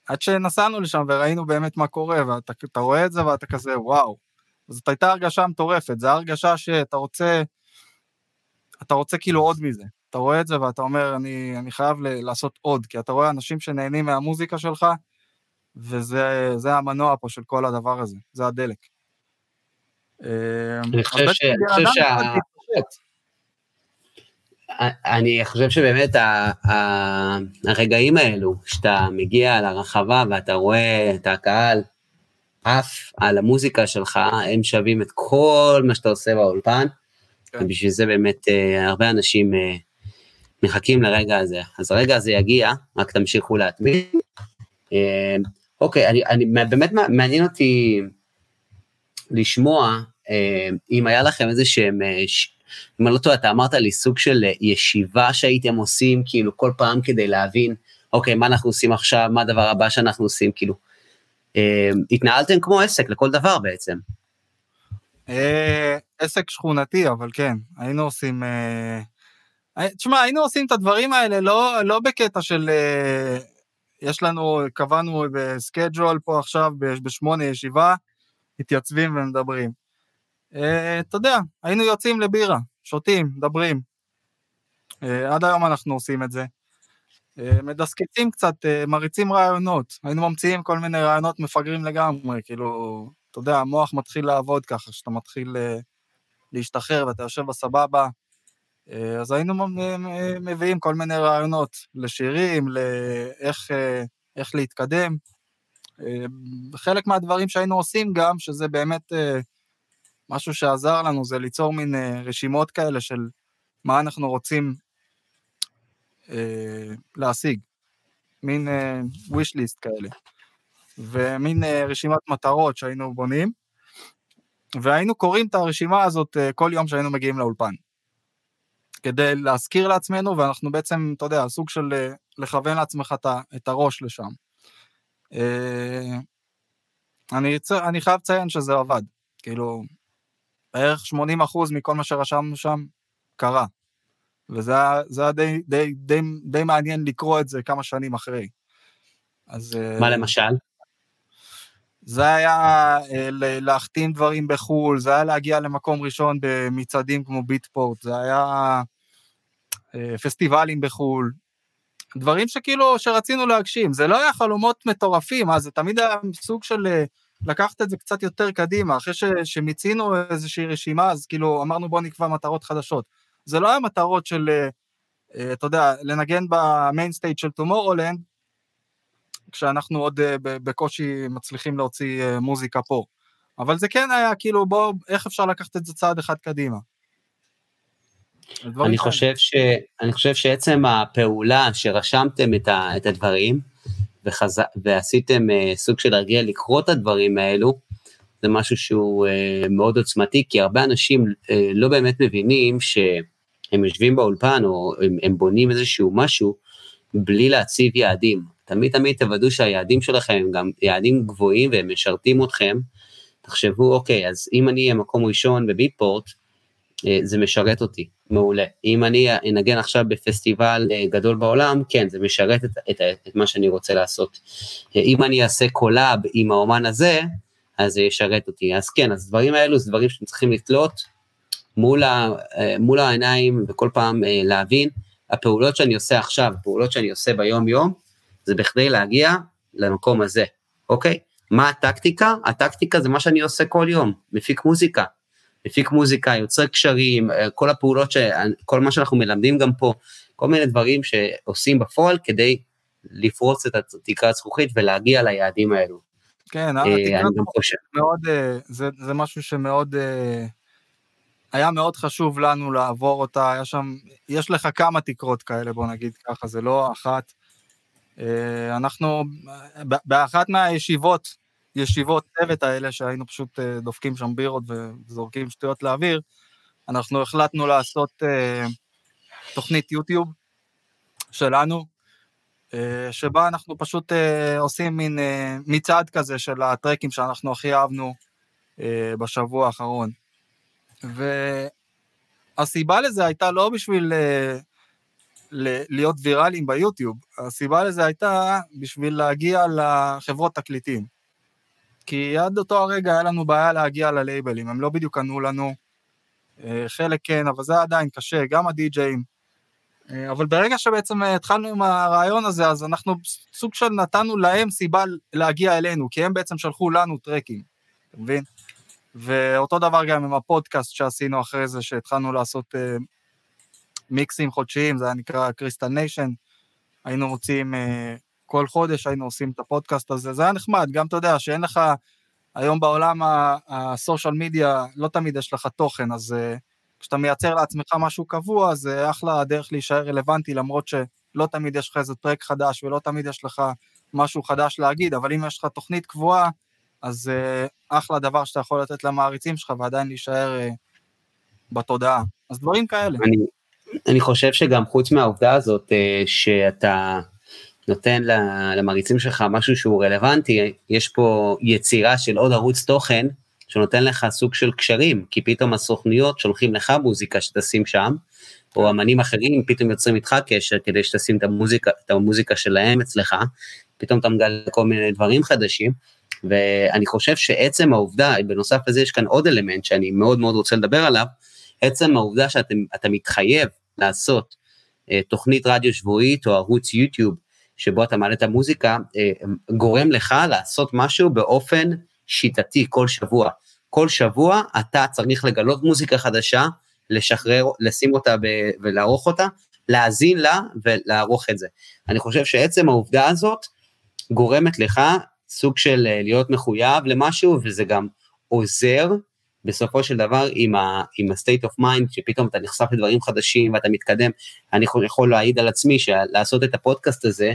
עד שנסענו לשם וראינו באמת מה קורה, ואתה רואה את זה ואתה כזה, וואו, זאת הייתה הרגשה מטורפת, זו הרגשה שאתה רוצה, כאילו עוד מזה, אתה רואה את זה ואתה אומר, אני חייב לעשות עוד, כי אתה רואה אנשים שנהנים מהמוזיקה שלך, וזה המנוע פה של כל הדבר הזה, זה הדלק. אני חושב שבאמת הרגעים האלו, שאתה מגיע לרחבה ואתה רואה את הקהל, אף על המוזיקה שלך, הם שווים את כל מה שאתה עושה באולפן, ובשביל זה באמת הרבה אנשים מחכים לרגע הזה, אז הרגע הזה יגיע, רק תמשיכו להתמיד. אוקיי, אני באמת מעניין אותי לשמוע, אם היה לכם איזה שהם, אם לא טועה, אתה אמרת לי סוג של ישיבה שהייתם עושים, כאילו כל פעם כדי להבין, אוקיי, מה אנחנו עושים עכשיו, מה הדבר הבא שאנחנו עושים, כאילו, התנהלתם כמו עסק לכל דבר בעצם. עסק שכונתי, אבל כן, היינו עושים, תשמע, היינו עושים את הדברים האלה, לא בקטע של, יש לנו, קבענו בסקייג'ול פה עכשיו, ב8 ישיבה, מתייצבים ומדברים. אתה יודע, היינו יוצאים לבירה, שותים, מדברים. עד היום אנחנו עושים את זה. מדסקצים קצת, מריצים רעיונות, היינו ממציאים כל מיני רעיונות מפגרים לגמרי, כאילו, אתה יודע, המוח מתחיל לעבוד ככה, שאתה מתחיל להשתחרר ואתה יושב בסבבה, אז היינו מביאים כל מיני רעיונות לשירים, לאיך להתקדם, חלק מהדברים שהיינו עושים גם, שזה באמת משהו שעזר לנו, זה ליצור מין רשימות כאלה של מה אנחנו רוצים להשיג, מין wish list כאלה, ומין רשימת מטרות שהיינו בונים, והיינו קוראים את הרשימה הזאת כל יום שהיינו מגיעים לאולפן, כדי להזכיר לעצמנו, ואנחנו בעצם, אתה יודע, סוג של לכוון לעצמך את הראש לשם. אני חייב לציין שזה עבד, כאילו, בערך 80% מכל מה שרשמנו שם קרה, וזה היה די מעניין לקרוא את זה כמה שנים אחרי. אז, מה למשל? זה היה להחתים דברים בחול, זה היה להגיע למקום ראשון במצעדים כמו ביטפורט, זה היה פסטיבלים בחול, דברים שכאילו שרצינו להגשים, זה לא היה חלומות מטורפים, אז זה תמיד היה סוג של לקחת את זה קצת יותר קדימה, אחרי שמיצינו איזושהי רשימה, אז כאילו אמרנו בוא נקבע מטרות חדשות, זה לא היה מטרות של, אתה יודע, לנגן במיין סטייג' של טומורולנד, כשאנחנו עוד בקושי מצליחים להוציא מוזיקה פה. אבל זה כן היה, כאילו, בוא, איך אפשר לקחת את זה צעד אחד קדימה? אני חושב שעצם הפעולה שרשמתם את הדברים, ועשיתם סוג של הרגיע לקרוא את הדברים האלו, זה משהו שהוא מאוד עוצמתי, כי הרבה אנשים לא באמת מבינים שהם יושבים באולפן, או הם בונים איזשהו משהו, בלי להציב יעדים. תמיד תמיד תוודאו שהיעדים שלכם הם גם יעדים גבוהים, והם משרתים אתכם, תחשבו, אוקיי, אז אם אני אהיה מקום ראשון בביטפורט, זה משרת אותי, מעולה. אם אני אנגן עכשיו בפסטיבל גדול בעולם, כן, זה משרת את מה שאני רוצה לעשות. אם אני אעשה קולאב עם האומן הזה, אז זה ישרת אותי. אז כן, אז דברים האלו, זה דברים שאתם צריכים לתלות מול העיניים, וכל פעם להבין, הפעולות שאני עושה עכשיו, הפעולות שאני עושה ביום יום, זה בכדי להגיע למקום הזה, אוקיי? מה הטקטיקה? הטקטיקה זה מה שאני עושה כל יום, מפיק מוזיקה. מפיק מוזיקה, יוצר קשרים, כל הפעולות, כל מה שאנחנו מלמדים גם פה, כל מיני דברים שעושים בפועל, כדי לפרוץ את התקרה הזכוכית, ולהגיע ליעדים האלו. כן, התקרה הזכוכית מאוד, זה משהו שמאוד, היה מאוד חשוב לנו לעבור אותה, היה שם, יש לך כמה תקרות כאלה, בוא נגיד ככה, זה לא אחת, אנחנו, באחת מהישיבות צוות האלה, שהיינו פשוט דופקים שם בירות וזורקים שטויות לאוויר, אנחנו החלטנו לעשות תוכנית יוטיוב שלנו, שבה אנחנו פשוט עושים מין מצעד כזה של הטרקים שאנחנו הכי אהבנו בשבוע האחרון. והסיבה לזה הייתה לא בשביל להיות ויראליים ביוטיוב, הסיבה לזה הייתה בשביל להגיע לחברות תקליטים, כי עד אותו הרגע היה לנו בעיה להגיע ללייבלים, הם לא בדיוק ענו לנו, חלק כן, אבל זה עדיין קשה, גם הדי-ג'אים, אבל ברגע שבעצם התחלנו עם הרעיון הזה, אז אנחנו סוג של נתנו להם סיבה להגיע אלינו, כי הם בעצם שלחו לנו טרקים, אתה מבין? ואותו דבר גם עם הפודקאסט שעשינו אחרי זה, שהתחלנו לעשות מיקסים חודשיים, זה היה נקרא קריסטל ניישן, היינו רוצים, כל חודש היינו עושים את הפודקאסט הזה, זה היה נחמד, גם אתה יודע שאין לך, היום בעולם הסושיאל מדיה, לא תמיד יש לך תוכן, אז כשאתה מייצר לעצמך משהו קבוע, זה אחלה הדרך להישאר רלוונטי, למרות שלא תמיד יש לך איזה טרק חדש, ולא תמיד יש לך משהו חדש להגיד, אבל אם יש לך תוכנית קבועה, אז אחלה דבר שאתה יכול לתת למעריצים שלך, ועדיין להישאר בתודעה, אז דברים כאלה. אני חושב שגם חוץ מהעובדה הזאת, שאתה נותן למעריצים שלך משהו שהוא רלוונטי, יש פה יצירה של עוד ערוץ תוכן, שנותן לך סוג של קשרים, כי פתאום הסוכנויות שולחים לך מוזיקה שתשים שם, או אמנים אחרים פתאום יוצרים איתך קשר, כדי שתשים את המוזיקה שלהם אצלך, פתאום אתה מגלה כל מיני דברים חדשים, ואני חושב שעצם העובדה, בנוסף לזה יש כאן עוד אלמנט שאני מאוד מאוד רוצה לדבר עליו, עצם העובדה שאתה מתחייב לעשות תוכנית רדיו שבועית או ערוץ יוטיוב, שבו אתה מעלה את המוזיקה, גורם לך לעשות משהו באופן שיטתי כל שבוע. כל שבוע אתה צריך לגלות מוזיקה חדשה, לשחרר, לשים אותה ולערוך אותה, להזין לה ולערוך את זה. אני חושב שעצם העובדה הזאת גורמת לך סוג של להיות מחויב למשהו, וזה גם עוזר בסופו של דבר עם ה-state of mind, שפתאום אתה נחשף לדברים חדשים ואתה מתקדם. אני יכול להעיד על עצמי שלעשות את הפודקאסט הזה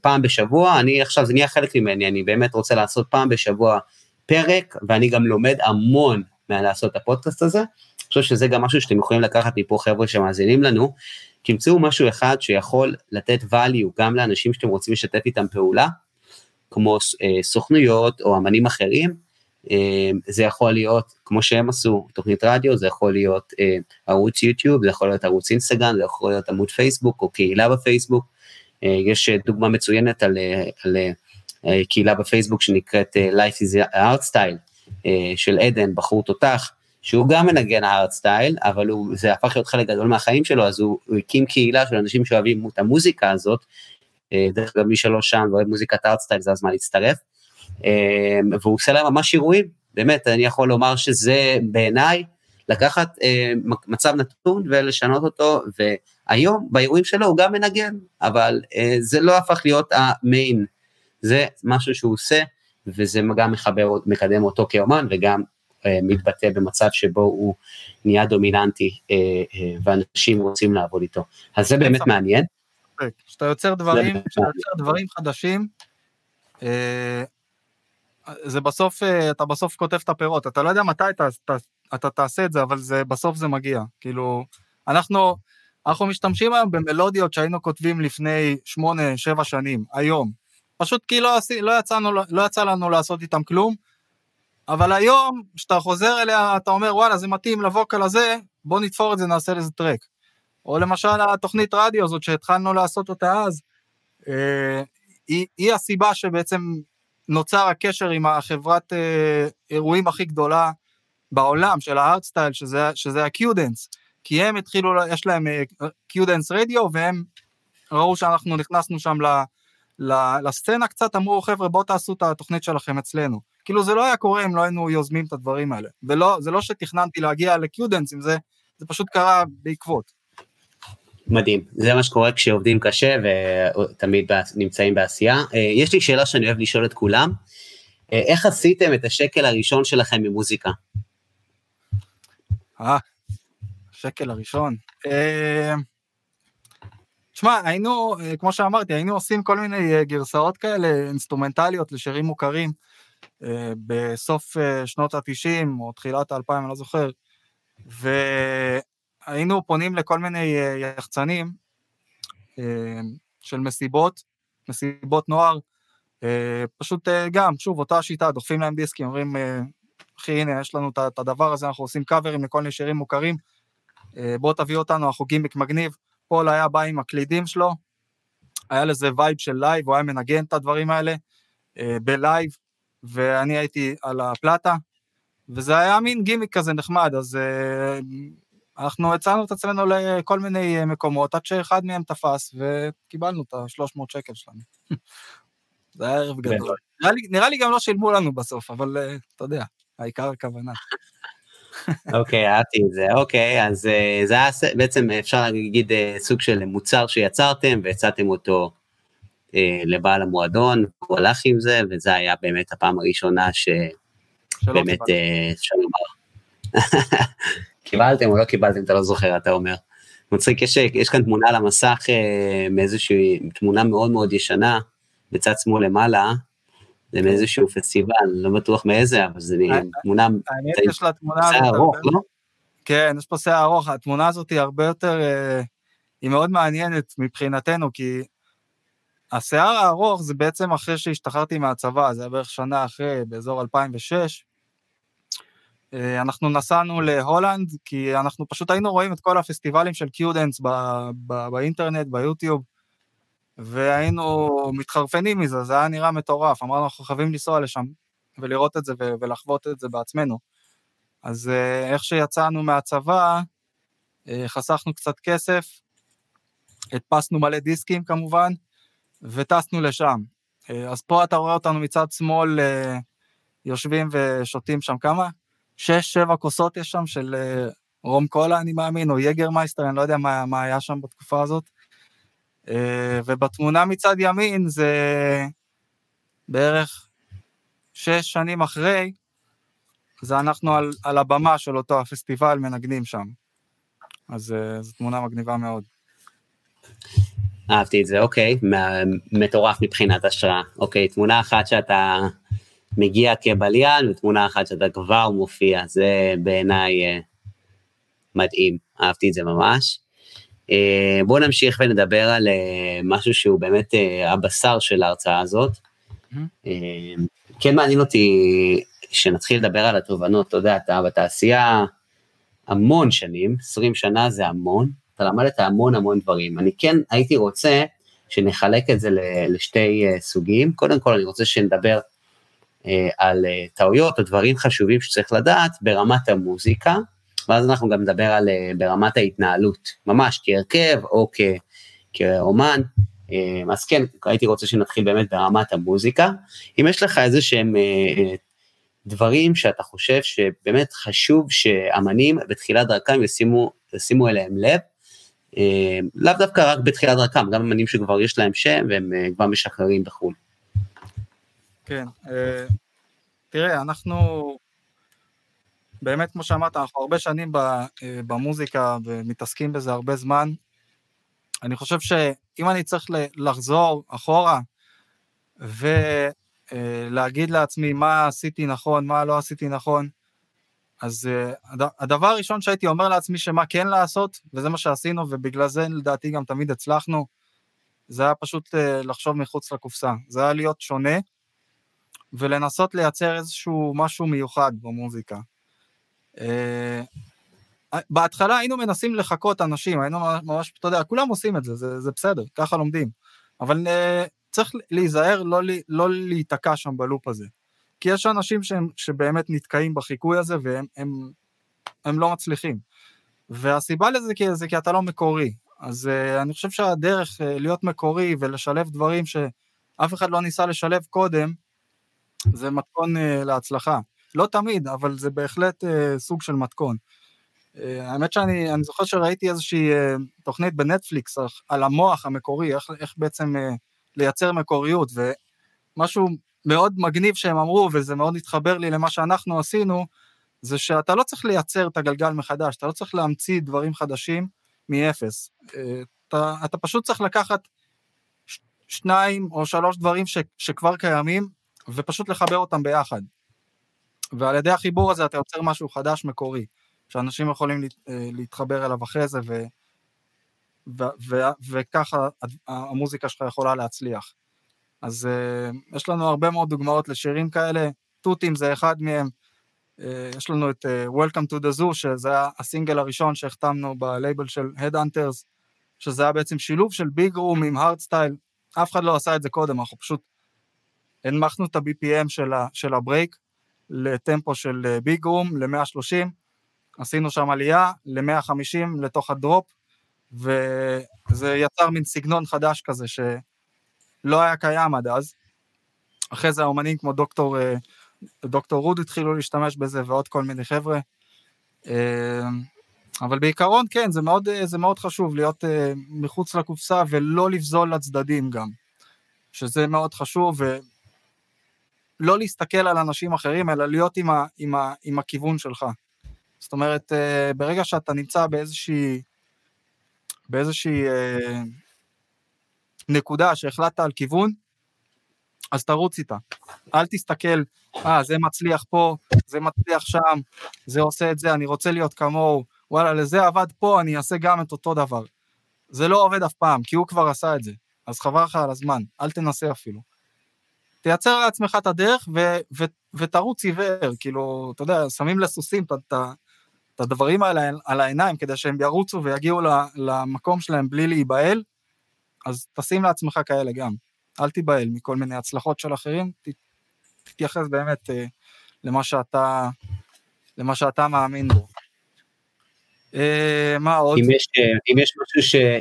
פעם בשבוע, אני עכשיו, זה נהיה חלק ממני, אני באמת רוצה לעשות פעם בשבוע פרק, ואני גם לומד המון מהלעשות את הפודקאסט הזה. אני חושב שזה גם משהו שאתם יכולים לקחת מפה חבר'ה שמאזינים לנו, תמצאו משהו אחד שיכול לתת value גם לאנשים שאתם רוצים לשתף איתם פעולה, כמו סוכנויות או אמנים אחרים, זה יכול להיות, כמו שהם עשו, תוכנית רדיו, זה יכול להיות ערוץ יוטיוב, זה יכול להיות ערוץ אינסטגרם, זה יכול להיות עמוד פייסבוק או קהילה בפייסבוק, יש דוגמה מצוינת על קהילה בפייסבוק שנקראת Life is Artstyle, של עדן, בחור תותח, שהוא גם מנגן הארטסטייל, אבל זה הפך להיות חלק גדול מהחיים שלו, אז הוא הקים קהילה של אנשים שאוהבים את המוזיקה הזאת, דרך אגב מי שלא שם ואוהב מוזיקת הארטסטייל, זה הזמן להצטרף, והוא עושה להם ממש אירועים, באמת, אני יכול לומר שזה בעיניי, לקחת מצב נתון ולשנות אותו, והיום באירועים שלו הוא גם מנגן, אבל זה לא הפך להיות המיין, זה משהו שהוא עושה, וזה גם מקדם אותו כאומן, וגם מתבטא במצב שבו הוא נהיה דומיננטי, ואנשים רוצים לעבוד איתו, אז זה באמת מעניין. שאתה יוצר דברים חדשים, זה בסוף, אתה בסוף כותב את הפירות, אתה לא יודע מתי אתה תעשה את זה, אבל בסוף זה מגיע, כאילו, אנחנו משתמשים היום במלודיות שהיינו כותבים לפני 8-7 שנים, היום, פשוט כי לא יצא לנו לעשות איתם כלום, אבל היום, כשאתה חוזר אליה, אתה אומר, וואלה, זה מתאים לבוקל הזה, בוא נתפור את זה, נעשה לזה טרק. או למשל, התוכנית רדיו הזאת, שהתחלנו לעשות אותה אז, היא הסיבה שבעצם נוצר הקשר עם החברת אירועים הכי גדולה בעולם, של הארטסטייל, שזה הקיודנס, כי הם התחילו, יש להם קיודנס רדיו, והם ראו שאנחנו נכנסנו שם לסצנה קצת, אמרו, חבר'ה, בוא תעשו את התוכנית שלכם אצלנו. כאילו זה לא היה קורה אם לא היינו יוזמים את הדברים האלה. ולא, זה לא שתכננתי להגיע לקיודנס עם זה, זה פשוט קרה בעקבות. מדהים, זה מה שקורה כשעובדים קשה, ותמיד נמצאים בעשייה. יש לי שאלה שאני אוהב לשאול את כולם, איך עשיתם את השקל הראשון שלכם ממוזיקה? השקל הראשון. תשמע, היינו, כמו שאמרתי, היינו עושים כל מיני גרסאות כאלה, אינסטרומנטליות לשירים מוכרים, בסוף שנות ה-90 או תחילת ה-2000, אני לא זוכר, והיינו פונים לכל מיני יחצנים של מסיבות נוער, פשוט גם, שוב, אותה שיטה, דוחפים להם דיסקים, אומרים, אחי, הנה, יש לנו את הדבר הזה, אנחנו עושים קאברים לכל מיני שירים מוכרים, בואו תביא אותנו, אנחנו גימיק מגניב, פול היה בא עם הקלידים שלו, היה לזה וייב של לייב, הוא היה מנגן את הדברים האלה, בלייב, ואני הייתי על הפלטה, וזה היה מין גימיק כזה נחמד, אז אנחנו הצענו את עצמנו לכל מיני מקומות, עד שאחד מהם תפס, וקיבלנו את ה-300 שקל שלנו. זה היה ערב גדול. נראה לי גם לא שילמו לנו בסוף, אבל אתה יודע, העיקר הכוונה. אוקיי, אהבתי את זה, אוקיי, אז זה היה בעצם, אפשר להגיד, סוג של מוצר שיצרתם, והצעתם אותו לבעל המועדון, הוא הלך עם זה, וזה היה באמת הפעם הראשונה שבאמת אפשר לומר. קיבלתם או לא קיבלתם, אתה לא זוכר, אתה אומר. מצחיק, יש כאן תמונה על המסך, מאיזושהי תמונה מאוד מאוד ישנה, בצד שמאל למעלה, זה מאיזשהו פסטיבל, לא בטוח מאיזה, אבל זה תמונה... האמת יש לה תמונה... שיער ארוך, לא? כן, יש פה שיער ארוך, התמונה הזאת היא הרבה יותר... היא מאוד מעניינת מבחינתנו, כי השיער הארוך זה בעצם אחרי שהשתחררתי מהצבא, זה היה בערך שנה אחרי, באזור 2006, אנחנו נסענו להולנד, כי אנחנו פשוט היינו רואים את כל הפסטיבלים של קיודנס באינטרנט, ביוטיוב, והיינו מתחרפנים מזה, זה היה נראה מטורף, אמרנו, אנחנו חייבים לנסוע לשם, ולראות את זה, ולחוות את זה בעצמנו, אז איך שיצאנו מהצבא, חסכנו קצת כסף, הדפסנו מלא דיסקים כמובן, וטסנו לשם, אז פה אתה רואה אותנו מצד שמאל, יושבים ושותים שם כמה, 6-7 כוסות יש שם, של רום קולה אני מאמין, או יגר מייסטר, אני לא יודע מה היה שם בתקופה הזאת, ובתמונה מצד ימין זה בערך 6 שנים אחרי, זה אנחנו על הבמה של אותו הפסטיבל מנגנים שם, אז זו תמונה מגניבה מאוד. אהבתי את זה, אוקיי, מטורף מבחינת השראה, אוקיי, תמונה אחת שאתה מגיע כבליין, ותמונה אחת שאתה כבר מופיע, זה בעיניי מדהים, אהבתי את זה ממש. בואו נמשיך ונדבר על משהו שהוא באמת הבשר של ההרצאה הזאת. כן מעניין אותי שנתחיל לדבר על התובנות, אתה יודע, אתה בתעשייה המון שנים, 20 שנה זה המון, אתה למדת המון דברים, אני כן הייתי רוצה שנחלק את זה לשתי סוגים, קודם כל אני רוצה שנדבר על טעויות או דברים חשובים שצריך לדעת ברמת המוזיקה, ואז אנחנו גם נדבר על ברמת ההתנהלות, ממש כהרכב או כאומן, אז כן, הייתי רוצה שנתחיל באמת ברמת המוזיקה, אם יש לך איזה שהם דברים שאתה חושב שבאמת חשוב שאמנים בתחילת דרכם ישימו אליהם לב, לאו דווקא רק בתחילת דרכם, גם אמנים שכבר יש להם שם, והם כבר משחררים בחול. כן, תראה, אנחנו... באמת, כמו שאמרת, אנחנו הרבה שנים במוזיקה, ומתעסקים בזה הרבה זמן, אני חושב שאם אני צריך לחזור אחורה, ולהגיד לעצמי מה עשיתי נכון, מה לא עשיתי נכון, אז הדבר הראשון שהייתי אומר לעצמי שמה כן לעשות, וזה מה שעשינו, ובגלל זה לדעתי גם תמיד הצלחנו, זה היה פשוט לחשוב מחוץ לקופסה, זה היה להיות שונה, ולנסות לייצר איזשהו משהו מיוחד במוזיקה. בהתחלה היינו מנסים לחכות אנשים, היינו ממש, אתה יודע, כולם עושים את זה, זה בסדר, ככה לומדים. אבל צריך להיזהר, לא להיתקע שם בלופ הזה. כי יש אנשים שבאמת נתקעים בחיקוי הזה, והם לא מצליחים. והסיבה לזה זה כי אתה לא מקורי. אז אני חושב שהדרך להיות מקורי ולשלב דברים שאף אחד לא ניסה לשלב קודם, זה מתכון להצלחה. לא תמיד, אבל זה בהחלט סוג של מתכון. האמת שאני זוכר שראיתי איזושהי תוכנית בנטפליקס על המוח המקורי, איך בעצם לייצר מקוריות, ומשהו מאוד מגניב שהם אמרו, וזה מאוד התחבר לי למה שאנחנו עשינו, זה שאתה לא צריך לייצר את הגלגל מחדש, אתה לא צריך להמציא דברים חדשים מאפס. אתה פשוט צריך לקחת שניים או שלוש דברים שכבר קיימים, ופשוט לחבר אותם ביחד. ועל ידי החיבור הזה אתה יוצר משהו חדש מקורי, שאנשים יכולים להתחבר אליו אחרי זה, וככה המוזיקה שלך יכולה להצליח. אז יש לנו הרבה מאוד דוגמאות לשירים כאלה, טוטים זה אחד מהם, יש לנו את Welcome to the Zoo, שזה היה הסינגל הראשון שהחתמנו בלייבל של Headhunterz, שזה היה בעצם שילוב של Big Room עם Hardstyle, אף אחד לא עשה את זה קודם, אנחנו פשוט הנמכנו את ה-BPM של הברייק, לטמפו של Big Room, ל-130, עשינו שם עלייה, ל-150 לתוך הדרופ, וזה יצר מין סגנון חדש כזה, שלא היה קיים עד אז. אחרי זה האומנים כמו דוקטור רוד התחילו להשתמש בזה, ועוד כל מיני חבר'ה. אבל בעיקרון, כן, זה מאוד חשוב להיות מחוץ לקופסה, ולא לבזול לצדדים גם, שזה מאוד חשוב, ולא להסתכל על אנשים אחרים, אלא להיות עם הכיוון שלך. זאת אומרת, ברגע שאתה נמצא באיזושהי נקודה שהחלטת על כיוון, אז תרוץ איתה. אל תסתכל, זה מצליח פה, זה מצליח שם, זה עושה את זה, אני רוצה להיות כמוהו, וואלה, לזה עבד פה, אני אעשה גם את אותו דבר. זה לא עובד אף פעם, כי הוא כבר עשה את זה. אז חבר לך על הזמן, אל תנסה אפילו. תייצר לעצמך את הדרך, ותרוץ עיוור, כאילו, אתה יודע, שמים לסוסים את הדברים על העיניים, כדי שהם ירוצו ויגיעו למקום שלהם בלי להיבעל, אז תשים לעצמך כאלה גם. אל תיבעל מכל מיני הצלחות של אחרים, תתייחס באמת למה שאתה מאמין בו. מה עוד?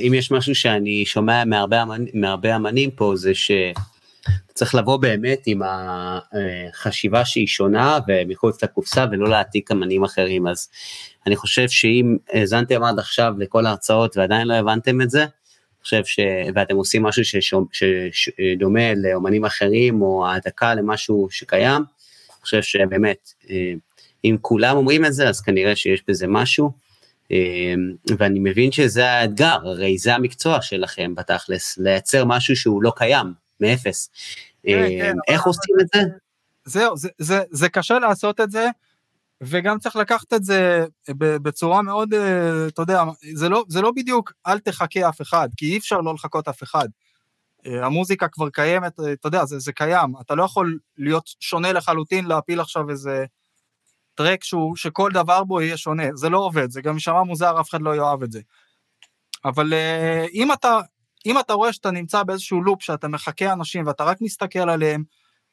אם יש משהו שאני שומע מהרבה אמנים פה, זה שצריך לבוא באמת עם החשיבה שהיא שונה, ומחוץ לקופסה, ולא להעתיק אמנים אחרים. אז אני חושב שאם האזנתם עד עכשיו לכל ההרצאות, ועדיין לא הבנתם את זה, חושב ואתם עושים משהו שדומה לאומנים אחרים, או העתקה למשהו שקיים, אני חושב שבאמת, אם כולם אומרים את זה, אז כנראה שיש בזה משהו, ואני מבין שזה האתגר, הרי זה המקצוע שלכם בתכלס, לייצר משהו שהוא לא קיים, מאפס. איך עושים את זה? זהו, זה קשה לעשות את זה, וגם צריך לקחת את זה בצורה מאוד, אתה יודע, זה לא בדיוק, אל תחכה אף אחד, כי אי אפשר לא לחכות אף אחד. המוזיקה כבר קיימת, אתה יודע, זה קיים, אתה לא יכול להיות שונה לחלוטין, להפיל עכשיו איזה טרק שכל דבר בו יהיה שונה, זה לא עובד, זה גם ישמע מוזר, אף אחד לא יאהב את זה. אבל אם אתה רואה שאתה נמצא באיזשהו לופ, שאתה מחכה אנשים ואתה רק מסתכל עליהם,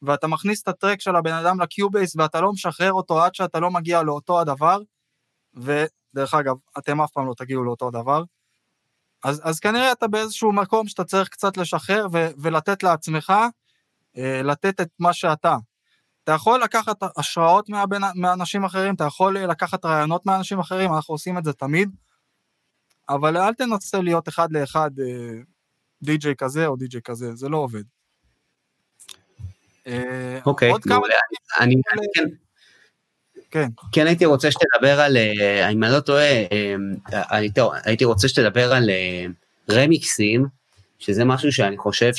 ואתה מכניס את הטרק של הבן אדם לקיובייס, ואתה לא משחרר אותו עד שאתה לא מגיע לאותו הדבר, ודרך אגב, אתם אף פעם לא תגיעו לאותו דבר, אז כנראה אתה באיזשהו מקום שאתה צריך קצת לשחרר, ולתת לעצמך, לתת את מה שאתה. אתה יכול לקחת השראות מאנשים אחרים, אתה יכול לקחת רעיונות מאנשים אחרים, אנחנו עושים את זה תמיד, אבל אל תנסה להיות אחד לאחד, די-ג'יי כזה או די-ג'יי כזה, זה לא עובד. אוקיי, אני כן הייתי רוצה שתדבר על, אם אני לא טועה, הייתי רוצה שתדבר על רמיקסים, שזה משהו שאני חושב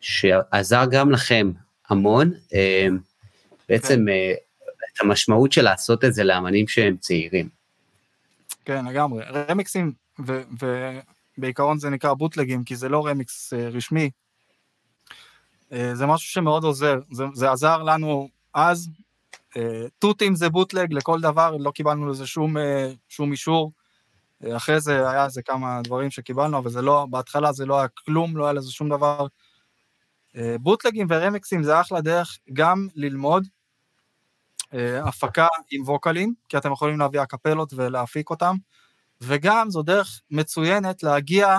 שעזר גם לכם המון, בעצם את המשמעות של לעשות את זה לאמנים שהם צעירים. כן, לגמרי, רמיקסים, ובעיקרון זה נקרא בוטלגים, כי זה לא רמיקס רשמי, זה משהו שמאוד עוזר, זה עזר לנו אז, טוטים זה בוטלג לכל דבר, לא קיבלנו לזה שום אישור, אחרי זה היה זה כמה דברים שקיבלנו, אבל זה לא, בהתחלה זה לא היה כלום, לא היה לזה שום דבר. בוטלגים ורמקסים זה אחלה דרך גם ללמוד הפקה עם ווקלים, כי אתם יכולים להביא הקפלות ולהפיק אותם, וגם זו דרך מצוינת להגיע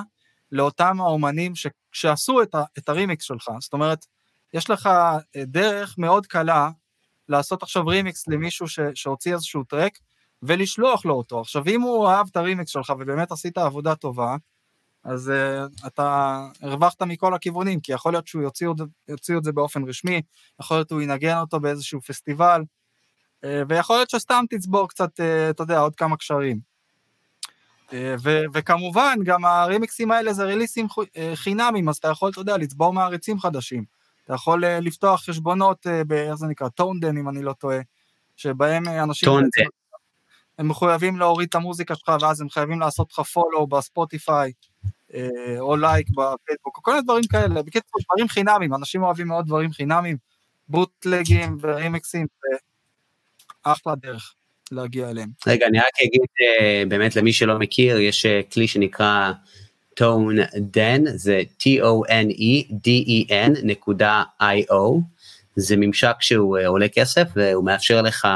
לאותם האומנים שעשו את הרימיקס שלך, זאת אומרת, יש לך דרך מאוד קלה לעשות עכשיו רימיקס למישהו שהוציא איזשהו טרק, ולשלוח לו אותו. עכשיו, אם הוא אהב את הרימיקס שלך, ובאמת עשית עבודה טובה, אז אתה הרווחת מכל הכיוונים, כי יכול להיות שהוא יוציא את זה באופן רשמי, יכול להיות הוא ינגן אותו באיזשהו פסטיבל, ויכול להיות שסתם תצבור קצת, אתה יודע, עוד כמה קשרים. וכמובן, גם הרימיקסים האלה זה ריליסים חינמים, אז אתה יכול, אתה יודע, לצבור מעריצים חדשים. אתה יכול לפתוח חשבונות, איך זה נקרא, טונדן, אם אני לא טועה, שבהם אנשים... טונדן. הם מחויבים להוריד את המוזיקה שלך, ואז הם חייבים לעשות לך פולו בספוטיפיי, או לייק בפייסבוק, כל הדברים כאלה. בקיצור, דברים חינמים, אנשים אוהבים מאוד דברים חינמים, בוטלגים ורימיקסים, אחלה דרך. להגיע אליהם. רגע, אני רק אגיד באמת למי שלא מכיר, יש כלי שנקרא ToneDen, זה ToneDen.io, זה ממשק שהוא עולה כסף, והוא מאפשר לך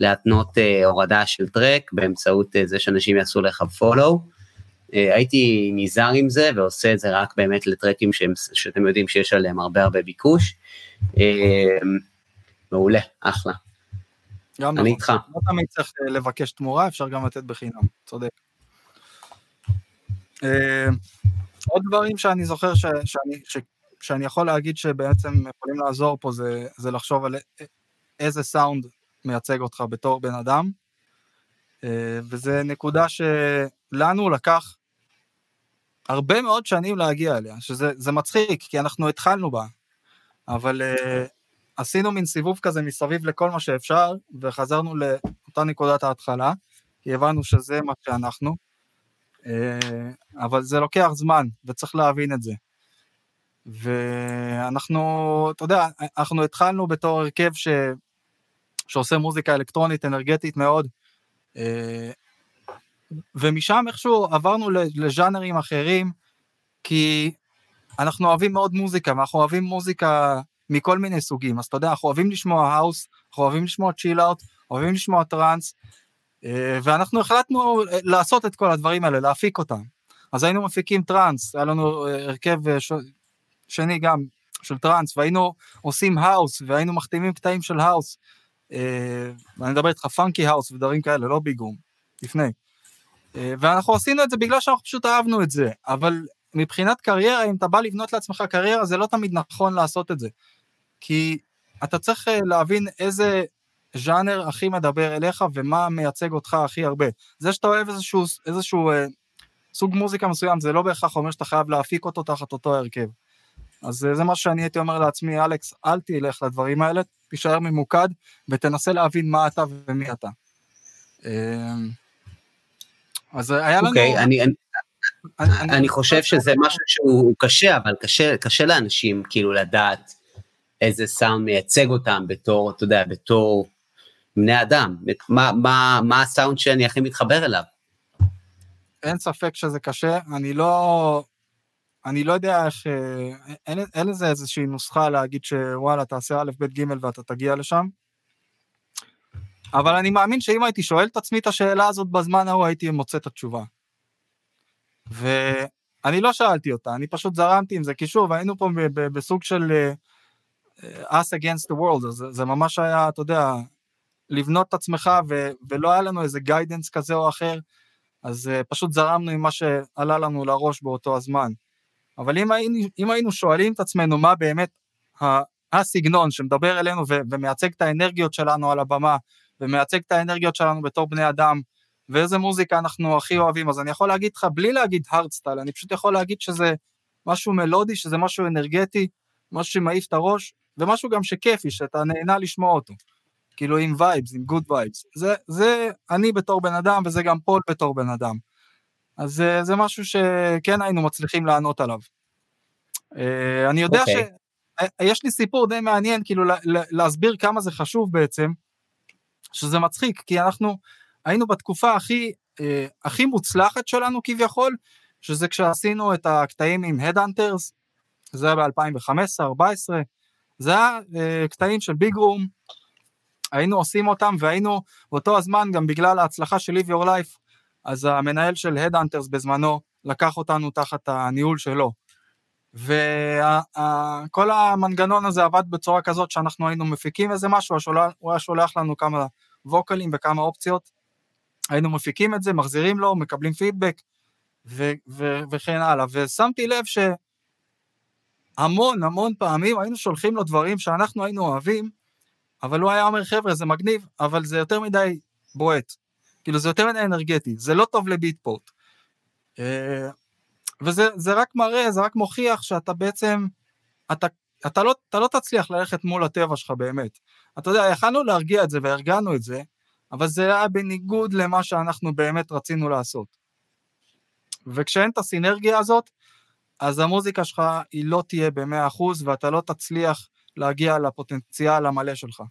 להתנות הורדה של טרק, באמצעות זה שאנשים יעשו לך follow, הייתי נזהר עם זה, ועושה את זה רק באמת לטרקים שאתם יודעים שיש עליהם הרבה ביקוש, מעולה, אחלה. גם אני איתך. לא תמיד צריך לבקש תמורה, אפשר גם לתת בחינם, צודק. עוד דברים שאני זוכר שאני יכול להגיד שבעצם יכולים לעזור פה, זה לחשוב על איזה סאונד מייצג אותך בתור בן אדם, וזה נקודה שלנו לקח הרבה מאוד שנים להגיע אליה, שזה מצחיק, כי אנחנו התחלנו בה, אבל... עשינו מין סיבוב כזה מסביב לכל מה שאפשר, וחזרנו לאותה נקודת ההתחלה, כי הבנו שזה מה שאנחנו, אבל זה לוקח זמן, וצריך להבין את זה. ואנחנו, אתה יודע, אנחנו התחלנו בתור הרכב שעושה מוזיקה אלקטרונית, אנרגטית מאוד, ומשם איכשהו עברנו לז'אנרים אחרים, כי אנחנו אוהבים מאוד מוזיקה, ואנחנו אוהבים מוזיקה, מכל מיני סוגים, אז אתה יודע, אנחנו אוהבים לשמוע האוס, אנחנו אוהבים לשמוע צ'יל-אאוט, אוהבים לשמוע טרנס, ואנחנו החלטנו לעשות את כל הדברים האלה, להפיק אותם. אז היינו מפיקים טרנס, היה לנו הרכב שני גם של טרנס, והיינו עושים האוס, והיינו מחתימים קטעים של האוס, ואני מדבר איתך פאנקי האוס ודברים כאלה, לא ביגום, לפני. ואנחנו עשינו את זה בגלל שאנחנו פשוט אהבנו את זה, אבל מבחינת קריירה, אם אתה בא לבנות לעצמך קריירה, זה לא תמיד נכון לעשות את זה. כי אתה צריך להבין איזה ז'אנר הכי מדבר אליך, ומה מייצג אותך הכי הרבה. זה שאתה אוהב איזשהו סוג מוזיקה מסוים, זה לא בהכרח אומר שאתה חייב להפיק אותו תחת אותו הרכב. אז זה מה שאני הייתי אומר לעצמי, אלכס, אל תלך לדברים האלה, תישאר ממוקד, ותנסה להבין מה אתה ומי אתה. אז היה לנו... אני חושב שזה משהו שהוא קשה, אבל קשה לאנשים כאילו לדעת איזה סאונד מייצג אותם בתור, אתה יודע, בתור בני אדם, מה הסאונד שאני הכי מתחבר אליו? אין ספק שזה קשה, אני לא יודע איך, אין לזה איזושהי נוסחה להגיד שוואלה, תעשה א', ב', ג' ואתה תגיע לשם, אבל אני מאמין שאם הייתי שואל את עצמי את השאלה הזאת בזמן ההוא, הייתי מוצא את התשובה. ואני לא שאלתי אותה, אני פשוט זרמתי עם זה, כי שוב, היינו פה בסוג של us against the world, זה ממש היה, אתה יודע, לבנות את עצמך, ולא היה לנו איזה guidance כזה או אחר, אז פשוט זרמנו עם מה שעלה לנו לראש באותו הזמן, אבל אם היינו שואלים את עצמנו, מה באמת הסגנון שמדבר אלינו, ומייצג את האנרגיות שלנו על הבמה, ומייצג את האנרגיות שלנו בתור בני אדם, ואיזה מוזיקה אנחנו הכי אוהבים, אז אני יכול להגיד לך, בלי להגיד הארדסטייל, אני פשוט יכול להגיד שזה משהו מלודי, שזה משהו אנרגטי, משהו שמעיף את הראש, ומשהו גם שכיפי, שאתה נהנה לשמוע אותו, כאילו עם וייבס, עם גוד וייבס, זה אני בתור בן אדם, וזה גם פול בתור בן אדם, אז זה משהו שכן היינו מצליחים לענות עליו, אני יודע יש לי סיפור די מעניין, כאילו להסביר כמה זה חשוב בעצם, שזה מצחיק, כי אנחנו היינו בתקופה הכי מוצלחת שלנו כביכול, שזה כשעשינו את הקטעים עם Headhunterz, זה היה ב-2015-2014, זה היה קטעים של Big Room, היינו עושים אותם, והיינו באותו הזמן, גם בגלל ההצלחה של Live Your Life, אז המנהל של Headhunterz בזמנו, לקח אותנו תחת הניהול שלו, וכל המנגנון הזה עבד בצורה כזאת, שאנחנו היינו מפיקים איזה משהו, הוא היה שולח לנו כמה ווקלים וכמה אופציות, היינו מפיקים את זה, מחזירים לו, מקבלים פידבק, וכן הלאה, ושמתי לב שהמון המון פעמים היינו שולחים לו דברים שאנחנו היינו אוהבים, אבל הוא היה אומר חבר'ה זה מגניב, אבל זה יותר מדי בועט, כאילו זה יותר מדי אנרגטי, זה לא טוב לביטפורט, וזה רק מראה, זה רק מוכיח שאתה בעצם, אתה לא תצליח ללכת מול הטבע שלך באמת, אתה יודע, יכלנו להרגיע את זה והרגענו את זה, אבל זה היה בניגוד למה שאנחנו באמת רצינו לעשות, וכשאין את הסינרגיה הזאת, אז המוזיקה שלך היא לא תהיה ב-100%, ואתה לא תצליח להגיע לפוטנציאל המלא שלך.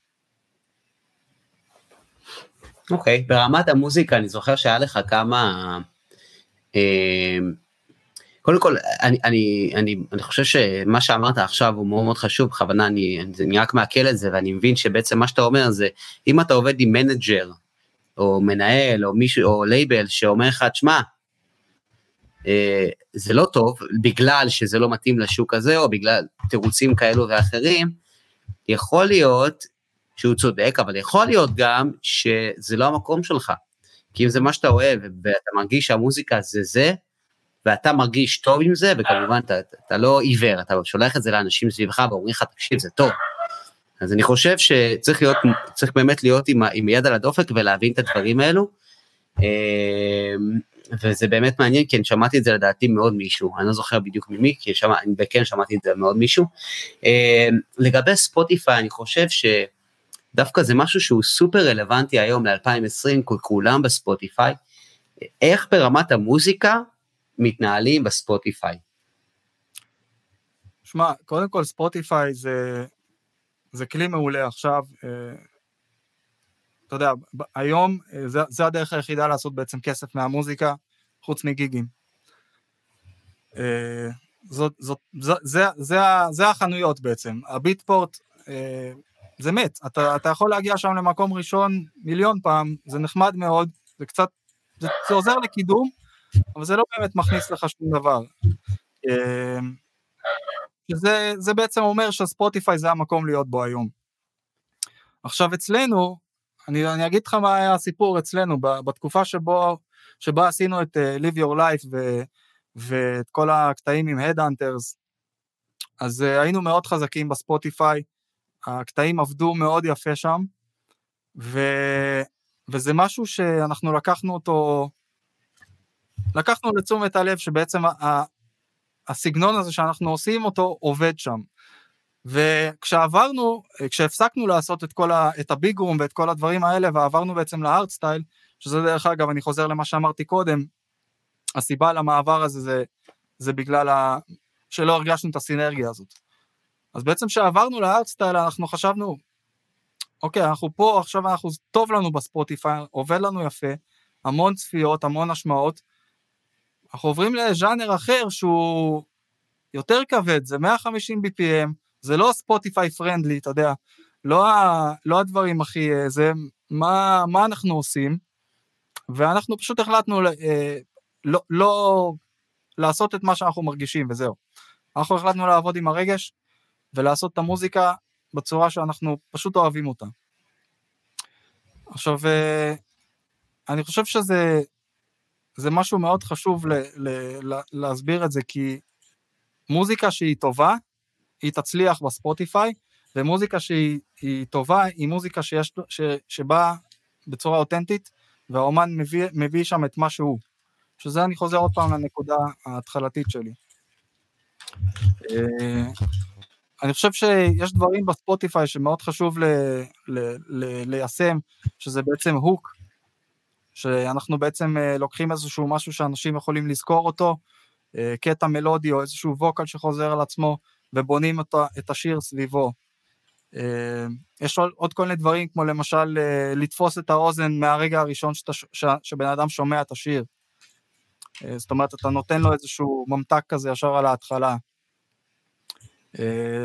אוקיי, ברמת המוזיקה, אני זוכר שהיה לך כמה... קודם כל, אני חושב שמה שאמרת עכשיו הוא מאוד מאוד חשוב, בכוונה, אני רק מעכל את זה, ואני מבין שבעצם מה שאתה אומר זה, אם אתה עובד עם מנג'ר, או מנהל, או מישהו, או לייבל, שאומר לך, תשמע, זה לא טוב, בגלל שזה לא מתאים לשוק הזה, או בגלל תירוצים כאלו ואחרים, יכול להיות שהוא צודק, אבל יכול להיות גם שזה לא המקום שלך, כי אם זה מה שאתה אוהב, ואתה מרגיש שהמוזיקה זה, ואתה מרגיש טוב עם זה, וכמובן אתה לא עיוור, אתה שולח את זה לאנשים סביבך, ואומרים לך, תקשיב, זה טוב. אז אני חושב שצריך באמת להיות עם יד על הדופק, ולהבין את הדברים האלו, וזה באמת מעניין, כי אני שמעתי את זה לדעתי מאוד מישהו, אני לא זוכר בדיוק ממי, כי אני בכן שמעתי את זה מאוד מישהו. לגבי ספוטיפיי, אני חושב שדווקא זה משהו שהוא סופר רלוונטי היום ל-2020, כולם בספוטיפיי, איך ברמת המוזיקה מתנהלים בספוטיפיי? שמע, קודם כל ספוטיפיי זה כלי מעולה עכשיו, אתה יודע, היום זה הדרך היחידה לעשות בעצם כסף מהמוזיקה, חוץ מגיגים. זה החנויות בעצם, הביטפורט זה מת, אתה יכול להגיע שם למקום ראשון מיליון פעם, זה נחמד מאוד, זה קצת, זה עוזר לקידום, אבל זה לא באמת מכניס לך שום דבר. זה בעצם אומר שספוטיפיי זה המקום להיות בו היום. עכשיו אצלנו, אני אגיד לך מה היה הסיפור אצלנו, בתקופה שבה עשינו את Live Your Life, ואת כל הקטעים עם Headhunterz, אז היינו מאוד חזקים בספוטיפיי, הקטעים עבדו מאוד יפה שם, וזה משהו שאנחנו לקחנו לתשומת הלב, שבעצם הסגנון הזה שאנחנו עושים אותו, עובד שם. וכשהפסקנו לעשות את הביג רום ואת כל הדברים האלה, ועברנו בעצם לארטסטייל, שזה דרך אגב, אני חוזר למה שאמרתי קודם, הסיבה למעבר הזה, זה בגלל שלא הרגשנו את הסינרגיה הזאת. אז בעצם כשעברנו לארטסטייל, אנחנו חשבנו, אוקיי, אנחנו פה, עכשיו טוב לנו בספוטיפיי, עובד לנו יפה, המון צפיות, המון השמעות, אנחנו עוברים לז'אנר אחר, שהוא יותר כבד, זה 150 BPM, זה לא ספוטיפיי פרנדלי, אתה יודע, לא הדברים הכי, זה מה אנחנו עושים, ואנחנו פשוט החלטנו לא לעשות את מה שאנחנו מרגישים, וזהו. אנחנו החלטנו לעבוד עם הרגש, ולעשות את המוזיקה בצורה שאנחנו פשוט אוהבים אותה. עכשיו, אני חושב שזה משהו מאוד חשוב להסביר את זה, כי מוזיקה שהיא טובה, היא תצליח בספוטיפיי, ומוזיקה שהיא טובה, היא מוזיקה שבאה בצורה אותנטית, והאומן מביא שם את מה שהוא, שזה אני חוזר עוד פעם לנקודה ההתחלתית שלי. אני חושב שיש דברים בספוטיפיי שמאוד חשוב ליישם, שזה בעצם הוק, שאנחנו בעצם לוקחים איזשהו משהו שאנשים יכולים לזכור אותו, קטע מלודי או איזשהו ווקל שחוזר על עצמו, ובונים את השיר סביבו. יש עוד כל מיני דברים, כמו למשל לתפוס את האוזן מהרגע הראשון שבן אדם שומע את השיר. זאת אומרת, אתה נותן לו איזשהו ממתק כזה ישר על ההתחלה.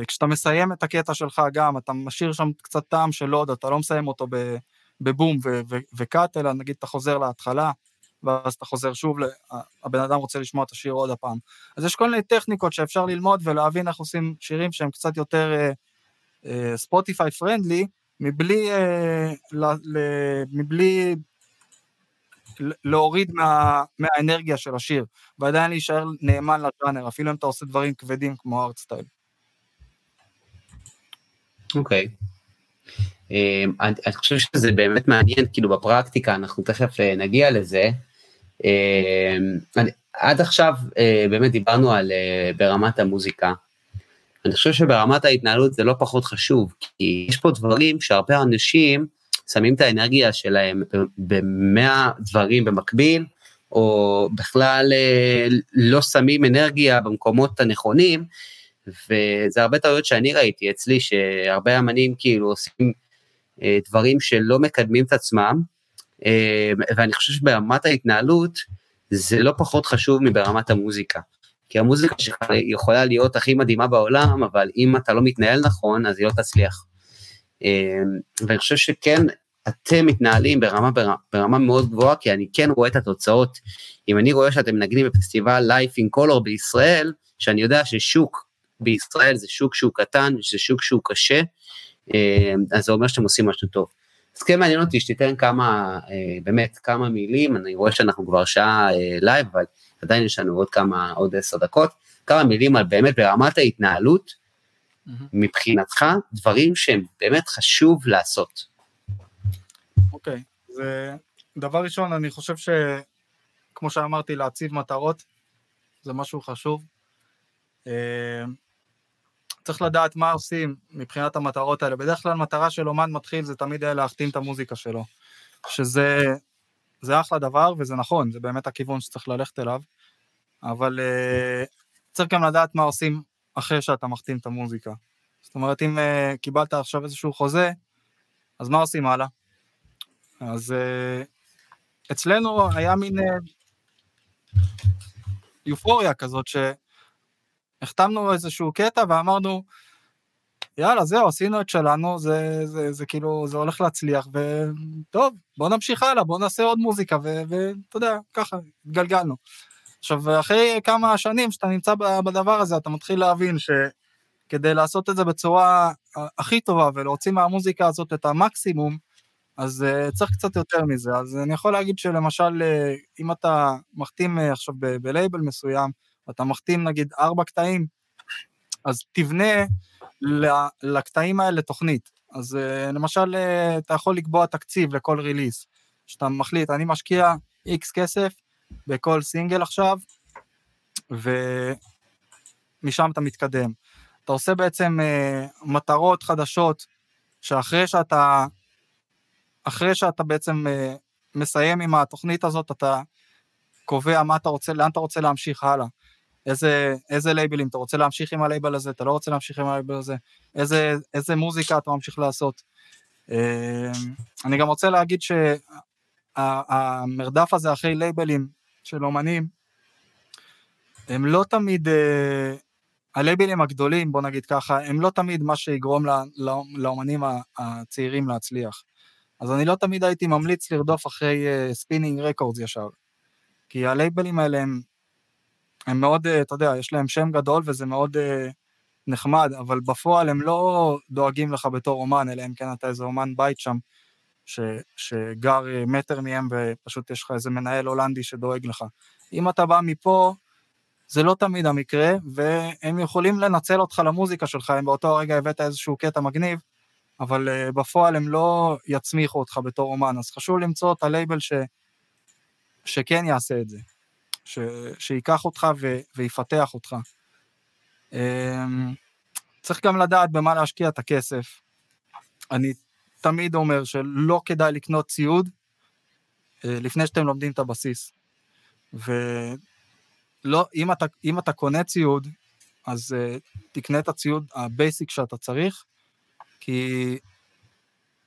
כשאתה מסיים את הקטע שלך גם, אתה משאיר שם קצת טעם של עוד, אתה לא מסיים אותו בבום וקאט, אלא נגיד אתה חוזר להתחלה, ואז אתה חוזר שוב, הבן אדם רוצה לשמוע את השיר עוד הפעם. אז יש כל מיני טכניקות שאפשר ללמוד ולהבין איך עושים שירים שהם קצת יותר ספוטיפיי פרנדלי, מבלי להוריד מהאנרגיה של השיר, ועדיין להישאר נאמן לז'אנר, אפילו אם אתה עושה דברים כבדים כמו הארטסטייל. אוקיי. אני חושב שזה באמת מעניין, כאילו בפרקטיקה, אנחנו תכף נגיע לזה. עד עכשיו באמת דיברנו על ברמת המוזיקה. אני חושב שברמת ההתנהלות זה לא פחות חשוב, כי יש פה דברים שהרבה אנשים שמים את האנרגיה שלהם במאה דברים במקביל, או בכלל לא שמים אנרגיה במקומות הנכונים, וזה הרבה טעויות שאני ראיתי אצלי, שהרבה אמנים כאילו עושים דברים שלא מקדמים את עצמם, ואני חושב שברמת ההתנהלות זה לא פחות חשוב מברמת המוזיקה. כי המוזיקה יכולה להיות הכי מדהימה בעולם, אבל אם אתה לא מתנהל נכון, אז היא לא תצליח. ואני חושב שכן, אתם מתנהלים ברמה מאוד גבוהה, כי אני כן רואה את התוצאות. אם אני רואה שאתם מנגנים בפסטיבל Life in Color בישראל, שאני יודע ששוק בישראל זה שוק שהוא קטן, זה שוק שהוא קשה, אז זה אומר שאתם עושים משהו טוב. אז כן מעניין אותי שתיתן כמה מילים, אני רואה שאנחנו כבר שעה לייב, אבל עדיין יש לנו עוד 10 דקות, כמה מילים על באמת ברמת ההתנהלות, מבחינתך, דברים שהם באמת חשוב לעשות. אוקיי, זה דבר ראשון, אני חושב שכמו שאמרתי, להציב מטרות, זה משהו חשוב. צריך לדעת מה עושים מבחינת המטרות האלה. בדרך כלל מטרה של אומן מתחיל, זה תמיד היה להחתים את המוזיקה שלו, שזה אחלה דבר, וזה נכון, זה באמת הכיוון שצריך ללכת אליו, אבל צריך גם לדעת מה עושים אחרי שאתה מחתים את המוזיקה. זאת אומרת, אם קיבלת עכשיו איזשהו חוזה, אז מה עושים הלאה? אז אצלנו היה מין יופוריה כזאת, שהחתמנו איזשהו קטע ואמרנו, יאללה, זהו, עשינו את שלנו, זה כאילו, זה הולך להצליח, וטוב, בוא נמשיך הלאה, בוא נעשה עוד מוזיקה, ואתה יודע, ככה, התגלגלנו. עכשיו, אחרי כמה שנים שאתה נמצא בדבר הזה, אתה מתחיל להבין שכדי לעשות את זה בצורה הכי טובה, ולהוציא מהמוזיקה הזאת את המקסימום, אז צריך קצת יותר מזה. אז אני יכול להגיד שלמשל, אם אתה מחתים עכשיו בלייבל מסוים, אתה מחתים נגיד 4 קטעים, אז תבנה לקטעים האלה תוכנית. אז למשל, אתה יכול לקבוע תקציב לכל ריליס, שאתה מחליט, אני משקיע X כסף, בכל סינגל עכשיו, ומשם אתה מתקדם. אתה עושה בעצם מטרות חדשות, שאחרי שאתה בעצם מסיים עם התוכנית הזאת, אתה קובע מה אתה רוצה, לאן אתה רוצה להמשיך הלאה. איזה לייבלים, אתה רוצה להמשיך עם הלייבל הזה, אתה לא רוצה להמשיך עם הלייבל הזה, איזה מוזיקה אתה ממשיך לעשות. אני גם רוצה להגיד שהמרדף הזה אחרי לייבלים של אומנים, הם לא תמיד, הלייבלים הגדולים, בוא נגיד ככה, הם לא תמיד מה שיגרום לאומנים הצעירים להצליח. אז אני לא תמיד הייתי ממליץ לרדוף אחרי ספינינג רקורדס ישר, כי הלייבלים האלה הם מאוד, אתה יודע, יש להם שם גדול, וזה מאוד נחמד, אבל בפועל הם לא דואגים לך בתור אומן, אלא אם כן אתה איזה אומן בית שם, שגר מטר מהם, ופשוט יש לך איזה מנהל הולנדי שדואג לך. אם אתה בא מפה, זה לא תמיד המקרה, והם יכולים לנצל אותך למוזיקה שלך, אם באותו הרגע הבאת איזשהו קטע מגניב, אבל בפועל הם לא יצמיחו אותך בתור אומן, אז חשוב למצוא את הלייבל שכן יעשה את זה. שיקח אותך ויפתח אותך. צריך גם לדעת במה להשקיע את הכסף. אני תמיד אומר שלא כדאי לקנות ציוד לפני שאתם לומדים את הבסיס. ולא, אם אתה קונה ציוד, אז תקנה את הציוד הבייסיק שאתה צריך, כי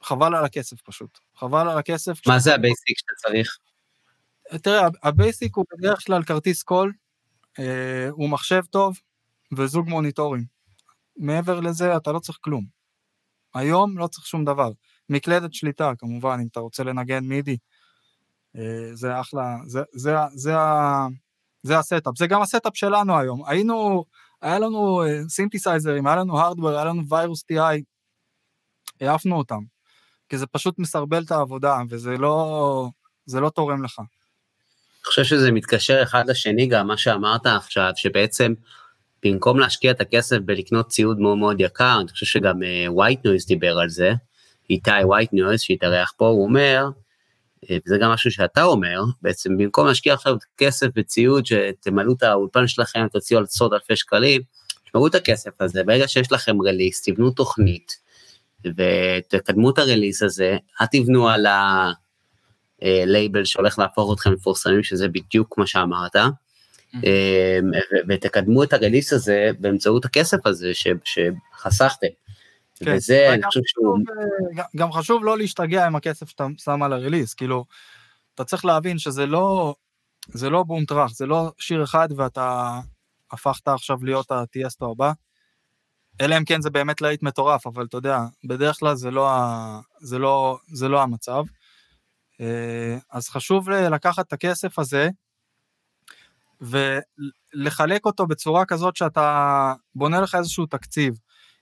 חבל על הכסף פשוט. חבל על הכסף. מה זה הבייסיק שאתה צריך? תראה, הבייסיק הוא בדרך כלל כרטיס קול, הוא מחשב טוב, וזוג מוניטורים. מעבר לזה אתה לא צריך כלום. היום לא צריך שום דבר. מקלדת שליטה, כמובן, אם אתה רוצה לנגן מידי, זה אחלה, זה הסטאפ, זה גם הסטאפ שלנו היום. היה לנו סינתסייזרים, היה לנו הארדוור, היה לנו ויירוס TI, העפנו אותם, כי זה פשוט מסרבל את העבודה, וזה לא תורם לך. אני חושב שזה מתקשר אחד לשני גם, מה שאמרת עכשיו, שבעצם במקום להשקיע את הכסף בלקנות ציוד מאוד מאוד יקר, אני חושב שגם ווייט נויז דיבר על זה, איתי ווייט נויז שהתארח פה, הוא אומר, וזה גם משהו שאתה אומר, בעצם במקום להשקיע עכשיו כסף בציוד, שתמלאו את האולפן שלכם, תוציאו על סוד אלפי שקלים, תשמרו את הכסף הזה, ברגע שיש לכם רליס, תבנו תוכנית, ותקדמו את הרליס הזה, תבנו על הלייבל שהולך להפוך אתכם לפורסמים, שזה בדיוק מה שאמרת, ותקדמו את הרליס הזה, באמצעות הכסף הזה שחסכתם, וזה, אני חושב שהוא... גם חשוב לא להשתגע עם הכסף שאתה שם על הריליס, כאילו, אתה צריך להבין שזה לא בום טרח, זה לא שיר אחד ואתה הפכת עכשיו להיות הטייסטו הבא, אלא אם כן זה באמת להיט מטורף, אבל אתה יודע, בדרך כלל זה לא המצב, אז חשוב לקחת את הכסף הזה, ולחלק אותו בצורה כזאת שאתה בונה לך איזשהו תקציב,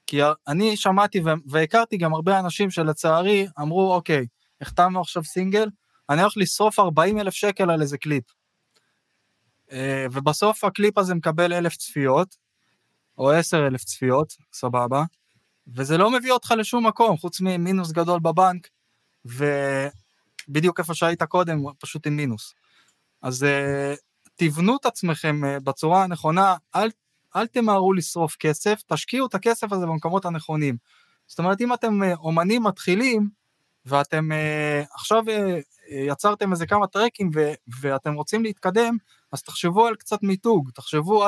כי אני שמעתי והכרתי גם הרבה אנשים שלצערי אמרו, אוקיי, החתמנו עכשיו סינגל, אני הולך לשרוף 40,000 שקל על איזה קליפ. ובסוף הקליפ הזה מקבל 1,000 צפיות, או 10,000 צפיות, סבבה, וזה לא מביא אותך לשום מקום, חוץ ממינוס גדול בבנק, ובדיוק איפה שהיית קודם, פשוט עם מינוס. אז תבנו את עצמכם בצורה הנכונה, אל תמהרו לשרוף כסף, תשקיעו את הכסף הזה במקומות הנכונים. זאת אומרת, אם אתם אומנים מתחילים, ואתם עכשיו יצרתם איזה כמה טרקים, ואתם רוצים להתקדם, אז תחשבו על קצת מיתוג, תחשבו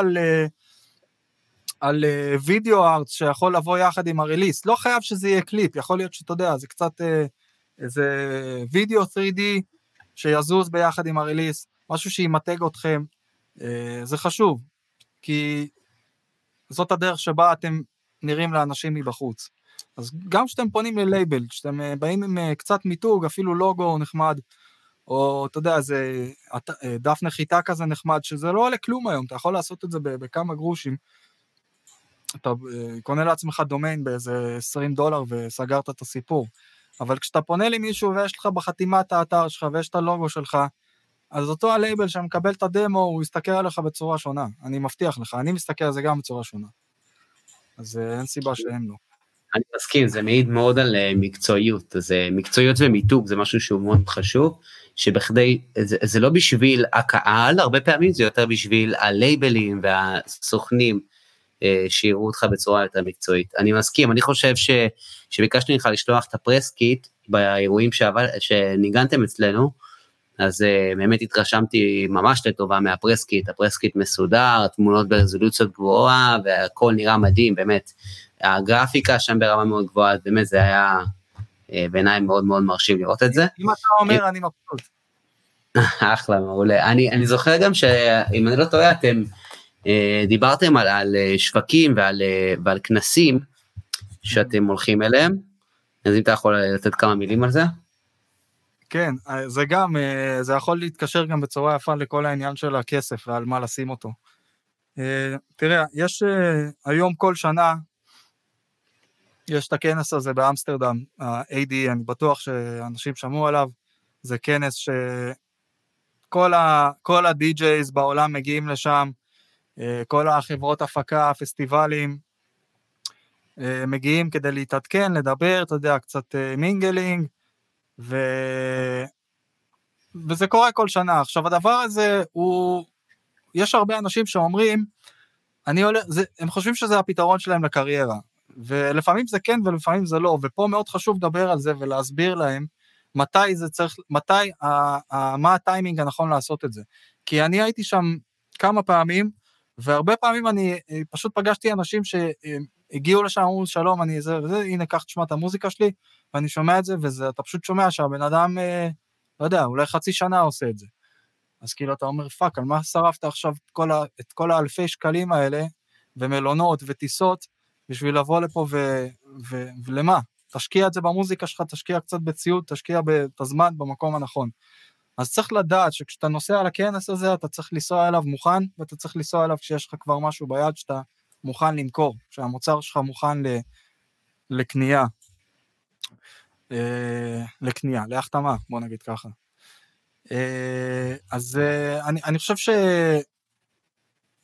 על וידאו ארט שיכול לבוא יחד עם הריליס, לא חייב שזה יהיה קליפ, יכול להיות שאתה יודע, זה קצת איזה וידאו 3D, שיזוז ביחד עם הריליס, משהו שימתג אתכם, זה חשוב, כי זאת הדרך שבה אתם נראים לאנשים מבחוץ. אז גם כשאתם פונים ללייבל, כשאתם באים עם קצת מיתוג, אפילו לוגו נחמד, או אתה יודע, זה דף נחיתה כזה נחמד, שזה לא עולה כלום היום, אתה יכול לעשות את זה בכמה גרושים, אתה קונה לעצמך דומיין באיזה $20 וסגרת את הסיפור, אבל כשאתה פונה למישהו ויש לך בחתימת האתר שלך ויש את הלוגו שלך, אז אותו הלייבל שמקבל את הדמו, הוא יסתכל עליך בצורה שונה, אני מבטיח לך, אני מסתכל על זה גם בצורה שונה, אז אין סיבה שהם לא. אני מסכים, זה מעיד מאוד על מקצועיות, אז מקצועיות ומיתוג זה משהו שהוא מאוד חשוב, שבכדי, זה לא בשביל הקהל, הרבה פעמים זה יותר בשביל הלייבלים והסוכנים, שיראו אותך בצורה יותר מקצועית. אני מסכים, אני חושב שביקשנו לך לשלוח את הפרסקיט, באירועים שניגנתם אצלנו, אז באמת התרשמתי ממש לטובה מהפרסקיט, הפרסקיט מסודר, תמונות ברזולוציות גבוהה, והכל נראה מדהים, באמת, הגרפיקה שם ברמה מאוד גבוהה, באמת זה היה בעיניים מאוד מאוד מרשים לראות את זה. אם אתה אומר, אני מבסוט. אחלה, מעולה. אני זוכר גם שאם אני לא טועה, אתם דיברתם על שווקים ועל כנסים שאתם הולכים אליהם, אז אם אתה יכול לתת כמה מילים על זה? כן, זה יכול להתקשר גם בצורה יפה לכל העניין של הכסף ועל מה לשים אותו. תראה, יש היום כל שנה, יש את הכנס הזה באמסטרדם, ה-AD, אני בטוח שאנשים שמעו עליו, זה כנס שכל הדי-ג'ייז בעולם מגיעים לשם, כל החברות הפקה, הפסטיבלים, מגיעים כדי להתעדכן, לדבר, אתה יודע, קצת מינגלינג, וזה קורה כל שנה. עכשיו הדבר הזה יש הרבה אנשים שאומרים, הם חושבים שזה הפתרון שלהם לקריירה, ולפעמים זה כן ולפעמים זה לא, ופה מאוד חשוב לדבר על זה ולהסביר להם מתי זה צריך, מה הטיימינג הנכון לעשות את זה, כי אני הייתי שם כמה פעמים, והרבה פעמים אני פשוט פגשתי אנשים שהגיעו לשם, אמרו שלום, אני זה וזה, הנה כך תשמע את המוזיקה שלי, ואני שומע את זה, ואתה פשוט שומע שהבן אדם, לא יודע, אולי חצי שנה עושה את זה. אז כאילו אתה אומר, פאק, על מה שרפת עכשיו את כל האלפי שקלים האלה, ומלונות וטיסות, בשביל לבוא לפה ולמה? תשקיע את זה במוזיקה שלך, תשקיע קצת בציוד, תשקיע בזמן, במקום הנכון. אז צריך לדעת שכשאתה נוסע על הכנס הזה, אתה צריך לנסוע אליו מוכן, ואתה צריך לנסוע אליו כשיש לך כבר משהו ביד, שאתה מוכן למכור, שהמוצר שלך מוכן לקנייה, להחתמה, בוא נגיד ככה. אז אני חושב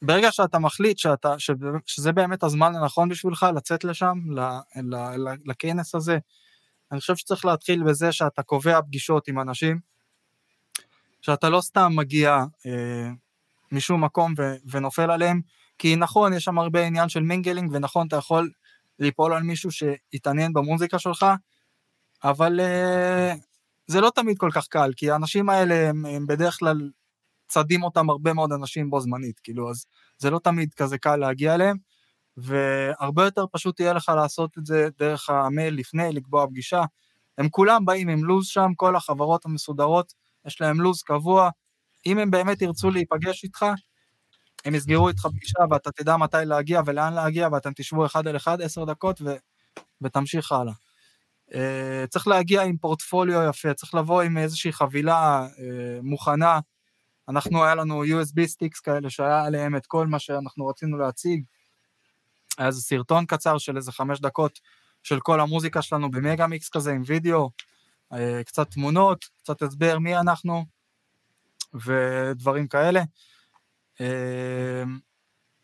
שברגע שאתה מחליט שזה באמת הזמן הנכון בשבילך לצאת לשם, לכנס הזה, אני חושב שצריך להתחיל בזה שאתה קובע פגישות עם אנשים, שאתה לא סתם מגיע משום מקום ונופל עליהם, כי נכון, יש שם הרבה עניין של מינגלינג, ונכון, אתה יכול ליפול על מישהו שיתעניין במוזיקה שלך, אבל זה לא תמיד כל כך קל, כי האנשים האלה, הם בדרך כלל צדים אותם הרבה מאוד אנשים בו זמנית, כאילו, אז זה לא תמיד כזה קל להגיע אליהם, והרבה יותר פשוט יהיה לך לעשות את זה דרך המייל לפני, לקבוע פגישה, הם כולם באים עם לוז שם, כל החברות המסודרות, יש להם לוז קבוע, אם הם באמת ירצו להיפגש איתך, הם יסגרו איתך פגישה, ואתה תדע מתי להגיע ולאן להגיע, ואתם תשבו אחד על אחד 10 דקות, ותמשיך הלאה. צריך להגיע עם פורטפוליו יפה, צריך לבוא עם איזושהי חבילה מוכנה, היה לנו USB סטיקס כאלה, שהיה עליהם את כל מה שאנחנו רצינו להציג, היה איזה סרטון קצר של איזה 5 דקות, של כל המוזיקה שלנו במגה מיקס כזה, עם וידאו, קצת תמונות, קצת הסבר מי אנחנו, ודברים כאלה.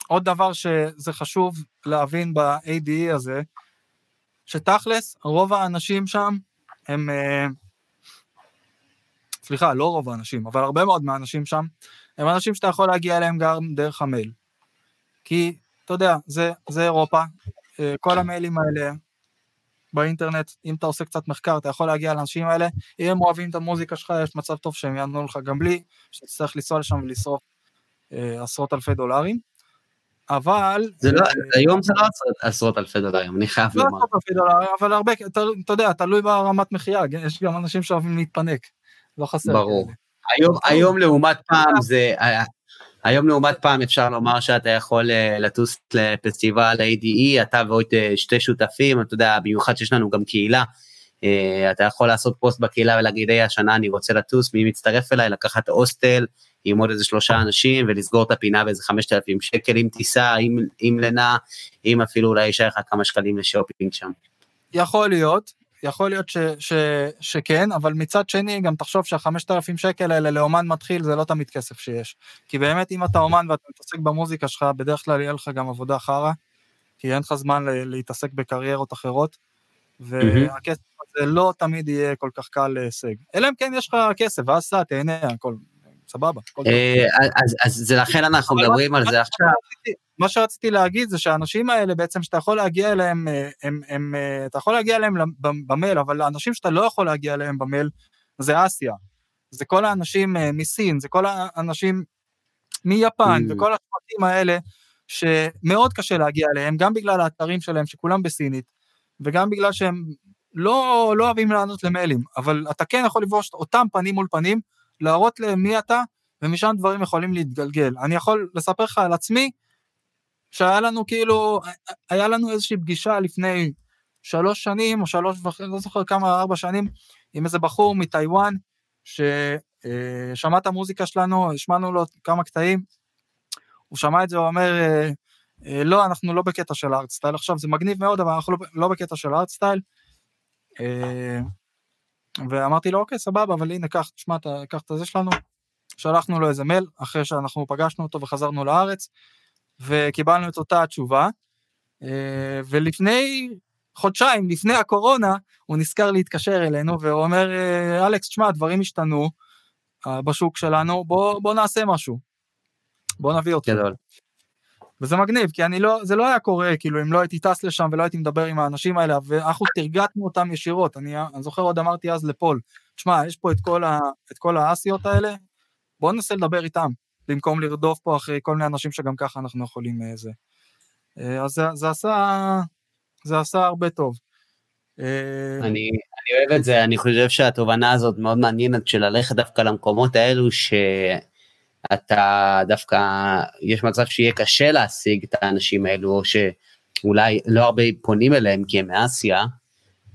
עוד דבר שזה חשוב להבין ב-ADE הזה, שתכלס, רוב האנשים שם, הם, סליחה, לא רוב האנשים, אבל הרבה מאוד מהאנשים שם, הם אנשים שאתה יכול להגיע אליהם גם דרך המייל. כי, אתה יודע, זה אירופה, כל המיילים האלה, באינטרנט, אם אתה עושה קצת מחקר, אתה יכול להגיע לאנשים האלה, אם הם אוהבים את המוזיקה שלך, יש מצב טוב שהם יענו לך גם בלי, שצריך לנסוע לשם ולשרוף עשרות אלפי דולרים, אבל... היום זה לא עשרות אלפי דולרים, אני חייב לומר. לא עשרות אלפי דולרים, אבל הרבה, אתה יודע, תלוי ברמת מחיה, יש גם אנשים שאוהבים להתפנק, לא חסר. ברור. היום לעומת פעם זה... היום לעומת פעם אפשר לומר שאתה יכול לטוס לפסטיבל ADE, אתה ועוד 2 שותפים, אתה יודע, במיוחד שיש לנו גם קהילה, אתה יכול לעשות פוסט בקהילה ולהגיד, השנה אני רוצה לטוס, מי מצטרף אליי, לקחת הוסטל, עם עוד איזה 3 אנשים, ולסגור את הפינה באיזה 5,000 שקל, עם טיסה, עם לינה, עם אפילו אולי יש לך כמה שקלים לשופינג שם. יכול להיות שכן, אבל מצד שני, גם תחשוב שה5,000 שקל האלה לאומן מתחיל, זה לא תמיד כסף שיש. כי באמת, אם אתה אומן ואתה מתעסק במוזיקה שלך, בדרך כלל יהיה לך גם עבודה חרה, כי אין לך זמן להתעסק בקריירות אחרות, והכסף הזה לא תמיד יהיה כל כך קל להישג. אלא אם כן יש לך כסף, ואז תהנה, הכל סבבה. אז זה לכן אנחנו מדברים על זה עכשיו. מה שרציתי להגיד זה שהאנשים האלה בעצם שאתה יכול להגיע אליהם, אתה יכול להגיע אליהם במייל, אבל האנשים שאתה לא יכול להגיע אליהם במייל, זה אסיה, זה כל האנשים מסין, זה כל האנשים מיפן, וכל השפטים האלה, שמאוד קשה להגיע אליהם, גם בגלל האתרים שלהם שכולם בסינית, וגם בגלל שהם לא אוהבים לענות למיילים, אבל אתה כן יכול לבוש אותם פנים מול פנים, להראות למי אתה, ומשם דברים יכולים להתגלגל. אני יכול לספר לך על עצמי, שהיה לנו כאילו, היה לנו איזושהי פגישה לפני 3 שנים, או 3.5, לא זוכר כמה, 4 שנים, עם איזה בחור מטייוואן, ששמע את המוזיקה שלנו, השמענו לו כמה קטעים, הוא שמע את זה, הוא אומר, לא, אנחנו לא בקטע של הארטסטייל, עכשיו זה מגניב מאוד, אבל אנחנו לא בקטע של הארטסטייל, ואמרתי לו, אוקיי, סבבה, אבל הנה, קח את זה שלנו, שלחנו לו איזה מייל, אחרי שאנחנו פגשנו אותו וחזרנו לארץ, וקיבלנו את אותה התשובה, ולפני 2 חודשים, לפני הקורונה, הוא נזכר להתקשר אלינו, והוא אומר, אלכס, תשמע, הדברים השתנו בשוק שלנו, בוא נעשה משהו, בוא נביא אותו. וזה מגניב, כי זה לא היה קורה, כאילו, אם לא הייתי טס לשם, ולא הייתי מדבר עם האנשים האלה, ואנחנו תרגטנו אותם ישירות, אני זוכר עוד אמרתי אז לפול, תשמע, יש פה את כל האסיות האלה, בוא ננסה לדבר איתם, במקום לרדוף פה אחרי כל מיני אנשים שגם ככה אנחנו יכולים איזה. אז זה עשה הרבה טוב. אני אוהב את זה, אני חושב שהתובנה הזאת מאוד מעניינת, שללכת דווקא למקומות האלו, שאתה דווקא, יש מצב שיהיה קשה להשיג את האנשים האלו, או שאולי לא הרבה פונים אליהם, כי הם מאסיה,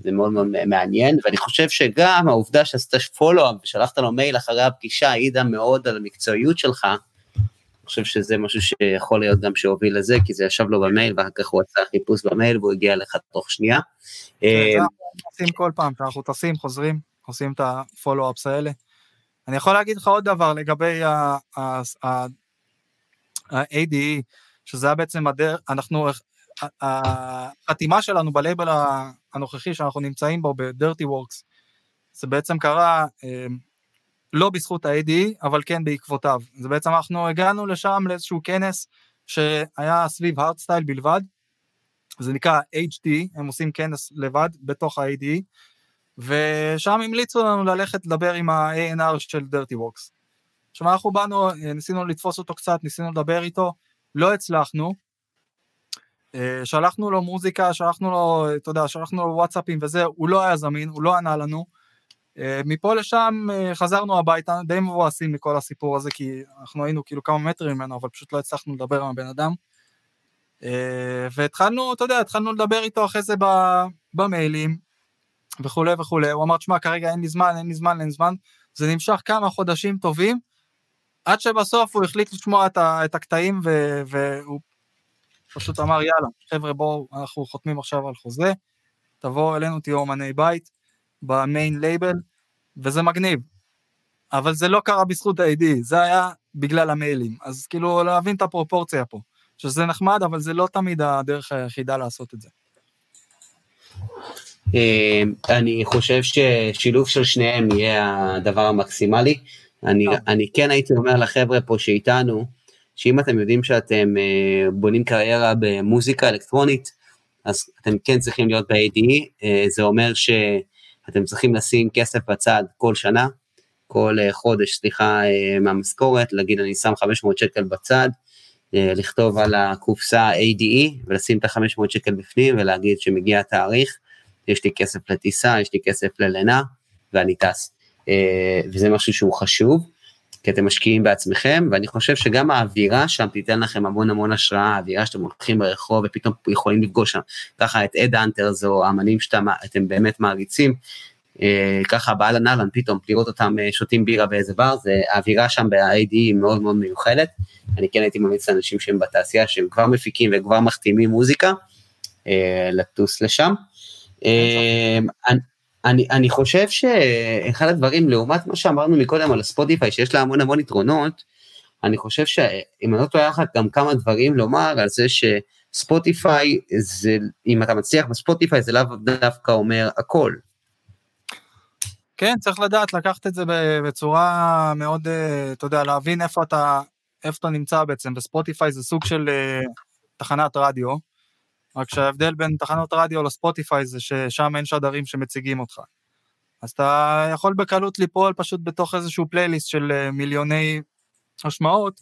זה מאוד מעניין, ואני חושב שגם העובדה שעשתה פולו-אפ, ושלחת לו מייל אחרי הפגישה, העידה מאוד על המקצועיות שלך, אני חושב שזה משהו שיכול להיות גם שהוביל לזה, כי זה ישב לו במייל, ואחר כך הוא עשה חיפוש במייל, והוא הגיע לך תוך שנייה. עושים כל פעם, אנחנו טסים, חוזרים, עושים את הפולו-אפס האלה. אני יכול להגיד לך עוד דבר, לגבי ה-ADE, שזה היה בעצם הדרך, אנחנו... החתימה שלנו בלייבל הנוכחי שאנחנו נמצאים בו ב-Dirty Works, זה בעצם קרה לא בזכות ה-ADE, אבל כן בעקבותיו. זה בעצם אנחנו הגענו לשם לאיזשהו כנס שהיה סביב Hardstyle בלבד, זה נקרא HT, הם עושים כנס לבד בתוך ה-ADE, ושם המליצו לנו ללכת לדבר עם ה-ANR של Dirty Works. עכשיו אנחנו באנו, ניסינו לתפוס אותו קצת, ניסינו לדבר איתו, לא הצלחנו, שלחנו לו מוזיקה, שלחנו לו, אתה יודע, שלחנו לו וואטסאפים וזה, הוא לא היה זמין, הוא לא ענה לנו, מפה לשם חזרנו הביתה, די מבואסים מכל הסיפור הזה, כי אנחנו היינו כאילו כמה מטרים ממנו, אבל פשוט לא הצלחנו לדבר עם הבן אדם, והתחלנו, אתה יודע, התחלנו לדבר איתו אחרי זה במיילים, וכולי וכולי, הוא אמר, תשמע, כרגע אין לי זמן, זה נמשך כמה חודשים טובים, עד שבסוף הוא החליט לשמוע את הקטעים, והוא פשוט אמר, יאללה, חבר'ה, בואו, אנחנו חותמים עכשיו על חוזה, תבואו אלינו, תהיו אומני בית, במיין לייבל, וזה מגניב. אבל זה לא קרה בזכות ה-AD, זה היה בגלל המיילים. אז כאילו, להבין את הפרופורציה פה, שזה נחמד, אבל זה לא תמיד הדרך היחידה לעשות את זה. אני חושב ששילוב של שניהם יהיה הדבר המקסימלי. אני כן הייתי אומר לחבר'ה פה שאיתנו, שאם אתם יודעים שאתם בונים קריירה במוזיקה אלקטרונית, אז אתם כן צריכים להיות ב-ADE, זה אומר שאתם צריכים לשים כסף בצד כל שנה, כל חודש, סליחה, מהמשכורת, להגיד אני שם 500 שקל בצד, לכתוב על הקופסה ADE, ולשים את ה-500 שקל בפנים, ולהגיד שמגיע התאריך, יש לי כסף לטיסה, יש לי כסף ללינה, ואני טס, וזה משהו שהוא חשוב, כי אתם משקיעים בעצמכם, ואני חושב שגם האווירה שם תיתן לכם המון השראה, האווירה שאתם הולכים ברחוב, ופתאום יכולים לפגוש שם, ככה את Headhunterz, או האמנים שאתם באמת מעריצים, ככה באלן, פתאום לראות אותם שותים בירה באיזה בר, האווירה שם ב-AD היא מאוד מאוד מיוחדת, אני כן הייתי ממליץ לאנשים שהם בתעשייה, שהם כבר מפיקים וכבר מחתימים מוזיקה, לטוס לשם, אני חושב שאחד הדברים, לעומת מה שאמרנו מקודם על הספוטיפיי, שיש לה המון יתרונות, אני חושב שאם אני לא טועה לך גם כמה דברים לומר על זה שספוטיפיי, אם אתה מצליח בספוטיפיי, זה לאו דווקא אומר הכל. כן, צריך לדעת, לקחת את זה בצורה מאוד, אתה יודע, להבין איפה אתה נמצא בעצם, וספוטיפיי זה סוג של תחנת רדיו, רק שההבדל בין תחנות רדיו לספוטיפיי זה ששם אין שדרים שמציגים אותך. אז אתה יכול בקלות ליפול פשוט בתוך איזשהו פלייליסט של מיליוני השמעות,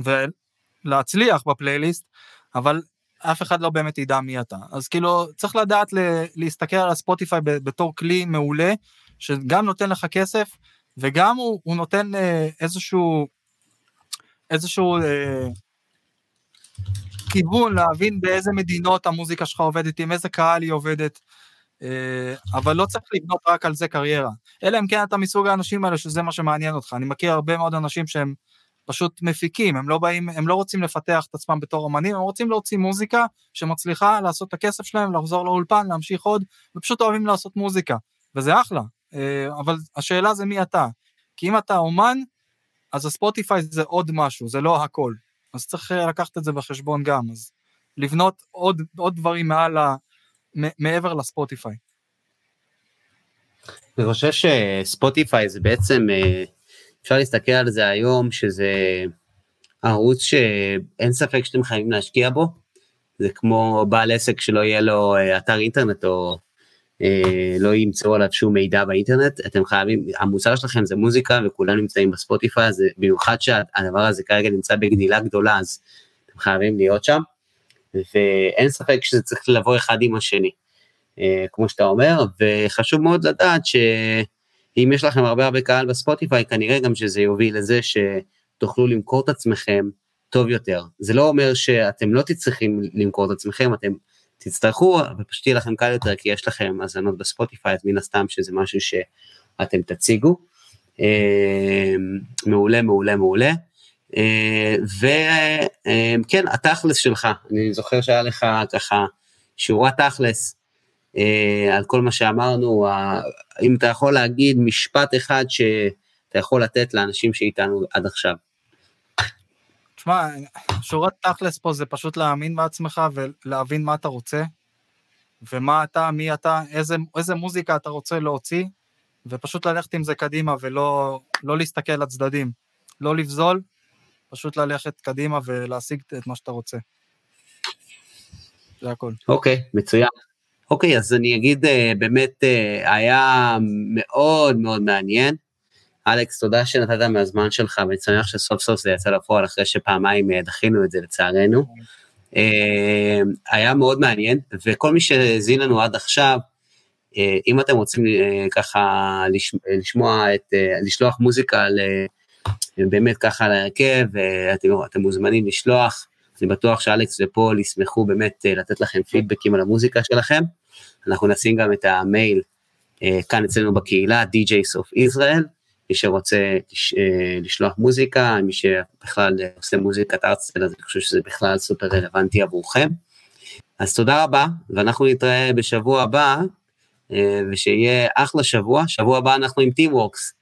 ולהצליח בפלייליסט, אבל אף אחד לא באמת ידע מי אתה. אז כאילו צריך לדעת להסתכל על הספוטיפיי בתור כלי מעולה, שגם נותן לך כסף, וגם הוא נותן איזשהו כיוון להבין באיזה מדינות המוזיקה שלך עובדת, עם איזה קהל היא עובדת, אבל לא צריך לבנות רק על זה קריירה, אלא אם כן אתה מסוג האנשים האלה שזה מה שמעניין אותך. אני מכיר הרבה מאוד אנשים שהם פשוט מפיקים, הם לא רוצים לפתח את עצמם בתור אומנים, הם רוצים להוציא מוזיקה שמצליחה לעשות את הכסף שלהם, לחזור לאולפן, להמשיך עוד, ופשוט אוהבים לעשות מוזיקה, וזה אחלה, אבל השאלה זה מי אתה, כי אם אתה אומן, אז הספוטיפיי זה עוד משהו, זה לא הכל. אז צריך לקחת את זה בחשבון גם, אז לבנות עוד דברים מעבר לספוטיפיי. אני חושב שספוטיפיי זה בעצם, אפשר להסתכל על זה היום, שזה ערוץ שאין ספק שאתם חייבים להשקיע בו, זה כמו בעל עסק שלא יהיה לו אתר אינטרנט, או לא ימצאו עליו שום מידע באינטרנט, אתם חייבים, המוצר שלכם זה מוזיקה, וכולם נמצאים בספוטיפיי, זה במיוחד שהדבר הזה כרגע נמצא בגדילה גדולה, אז אתם חייבים להיות שם, ואין ספק שזה צריך לבוא אחד עם השני, כמו שאתה אומר, וחשוב מאוד לדעת שאם יש לכם הרבה קהל בספוטיפיי, כנראה גם שזה יוביל לזה שתוכלו למכור את עצמכם טוב יותר. זה לא אומר שאתם לא תצטרכים למכור את עצמכם, אתם תצטרכו, אבל פשוט יהיה לכם קל יותר, כי יש לכם הזנות בספוטיפיי, אז מן הסתם שזה משהו שאתם תציגו. מעולה. וכן, התכלס שלך, אני זוכר שהיה לך ככה שיעור התכלס, על כל מה שאמרנו, אם אתה יכול להגיד משפט אחד שאתה יכול לתת לאנשים שאיתנו עד עכשיו. תשמע, שורת תכלס פה זה פשוט להאמין בעצמך ולהבין מה אתה רוצה, ומה אתה, מי אתה, איזה מוזיקה אתה רוצה להוציא, ופשוט ללכת עם זה קדימה ולא להסתכל לצדדים, לא לבזול, פשוט ללכת קדימה ולהשיג את מה שאתה רוצה. זה הכל. אוקיי, מצוין. אוקיי, אז אני אגיד, באמת היה מאוד מאוד מעניין. אלכס, תודה שנתת מהזמן שלך, ואני שמח שסוף סוף זה יצא לפועל, אחרי שפעמיים דחינו את זה לצערנו. היה מאוד מעניין, וכל מי שהזין לנו עד עכשיו, אם אתם רוצים ככה לשמוע, לשלוח מוזיקה באמת ככה להרכב, ואתם מוזמנים לשלוח, אני בטוח שאלכס ופול ישמחו באמת לתת לכם פידבקים על המוזיקה שלכם, אנחנו נשים גם את המייל כאן אצלנו בקהילה, DJs of Israel, מי שרוצה לשלוח מוזיקה, מי שבכלל עושה מוזיקת ארטסטייל, אז אני חושב שזה בכלל סופר רלוונטי עבורכם, אז תודה רבה, ואנחנו נתראה בשבוע הבא, ושיהיה אחלה שבוע, שבוע הבא אנחנו עם טימוורקס,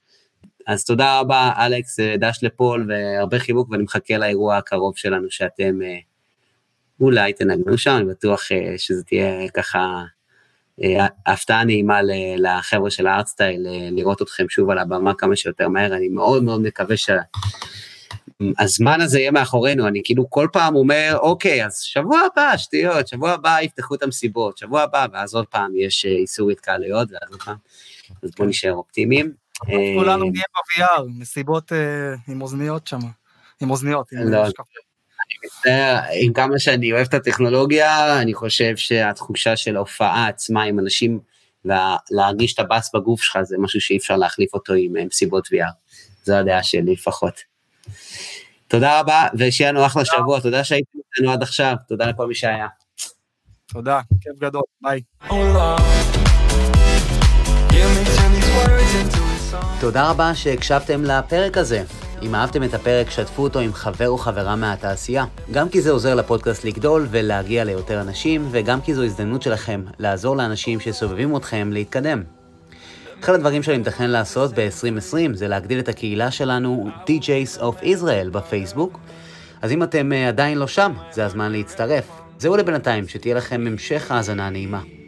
אז תודה רבה, אלכס, דש לפול, והרבה חיבוק, ואני מחכה לאירוע הקרוב שלנו, שאתם אולי תנגנו שם, אני בטוח שזה תהיה ככה, הפתעה נעימה לחבר'ה של הארטסטייל, לראות אתכם שוב על הבמה כמה שיותר מהר, אני מאוד מאוד מקווה שהזמן הזה יהיה מאחורינו, אני כאילו כל פעם אומר, אוקיי, אז שבוע הבא, שטויות, שבוע הבא יפתחו את המסיבות, שבוע הבא, ואז עוד פעם יש איסור התקהלויות, אז בואו נשאר אופטימיים, כולנו נהיה ב-VR, מסיבות עם אוזניות שם, עם אוזניות. לא, אני מצטער, עם כמה שאני אוהב את הטכנולוגיה, אני חושב שהתחושה של ההופעה עצמה עם אנשים, להרגיש את הבאס בגוף שלך, זה משהו שאי אפשר להחליף אותו עם מסיבות VR. זו הדעה שלי לפחות. תודה רבה, ושיהיה לנו אחלה שבוע, תודה שהייתם איתנו עד עכשיו, תודה לכל מי שהיה. תודה, כיף גדול, ביי. תודה רבה שהקשבתם לפרק הזה. אם אהבתם את הפרק, שתפו אותו עם חבר או חברה מהתעשייה. גם כי זה עוזר לפודקאסט לגדול ולהגיע ליותר אנשים, וגם כי זו הזדמנות שלכם לעזור לאנשים שסובבים אתכם להתקדם. אחד הדברים שאני מתכנן לעשות ב-2020 זה להגדיל את הקהילה שלנו, DJs of Israel, בפייסבוק. אז אם אתם עדיין לא שם, זה הזמן להצטרף. זהו לבינתיים, שתהיה לכם המשך האזנה נעימה.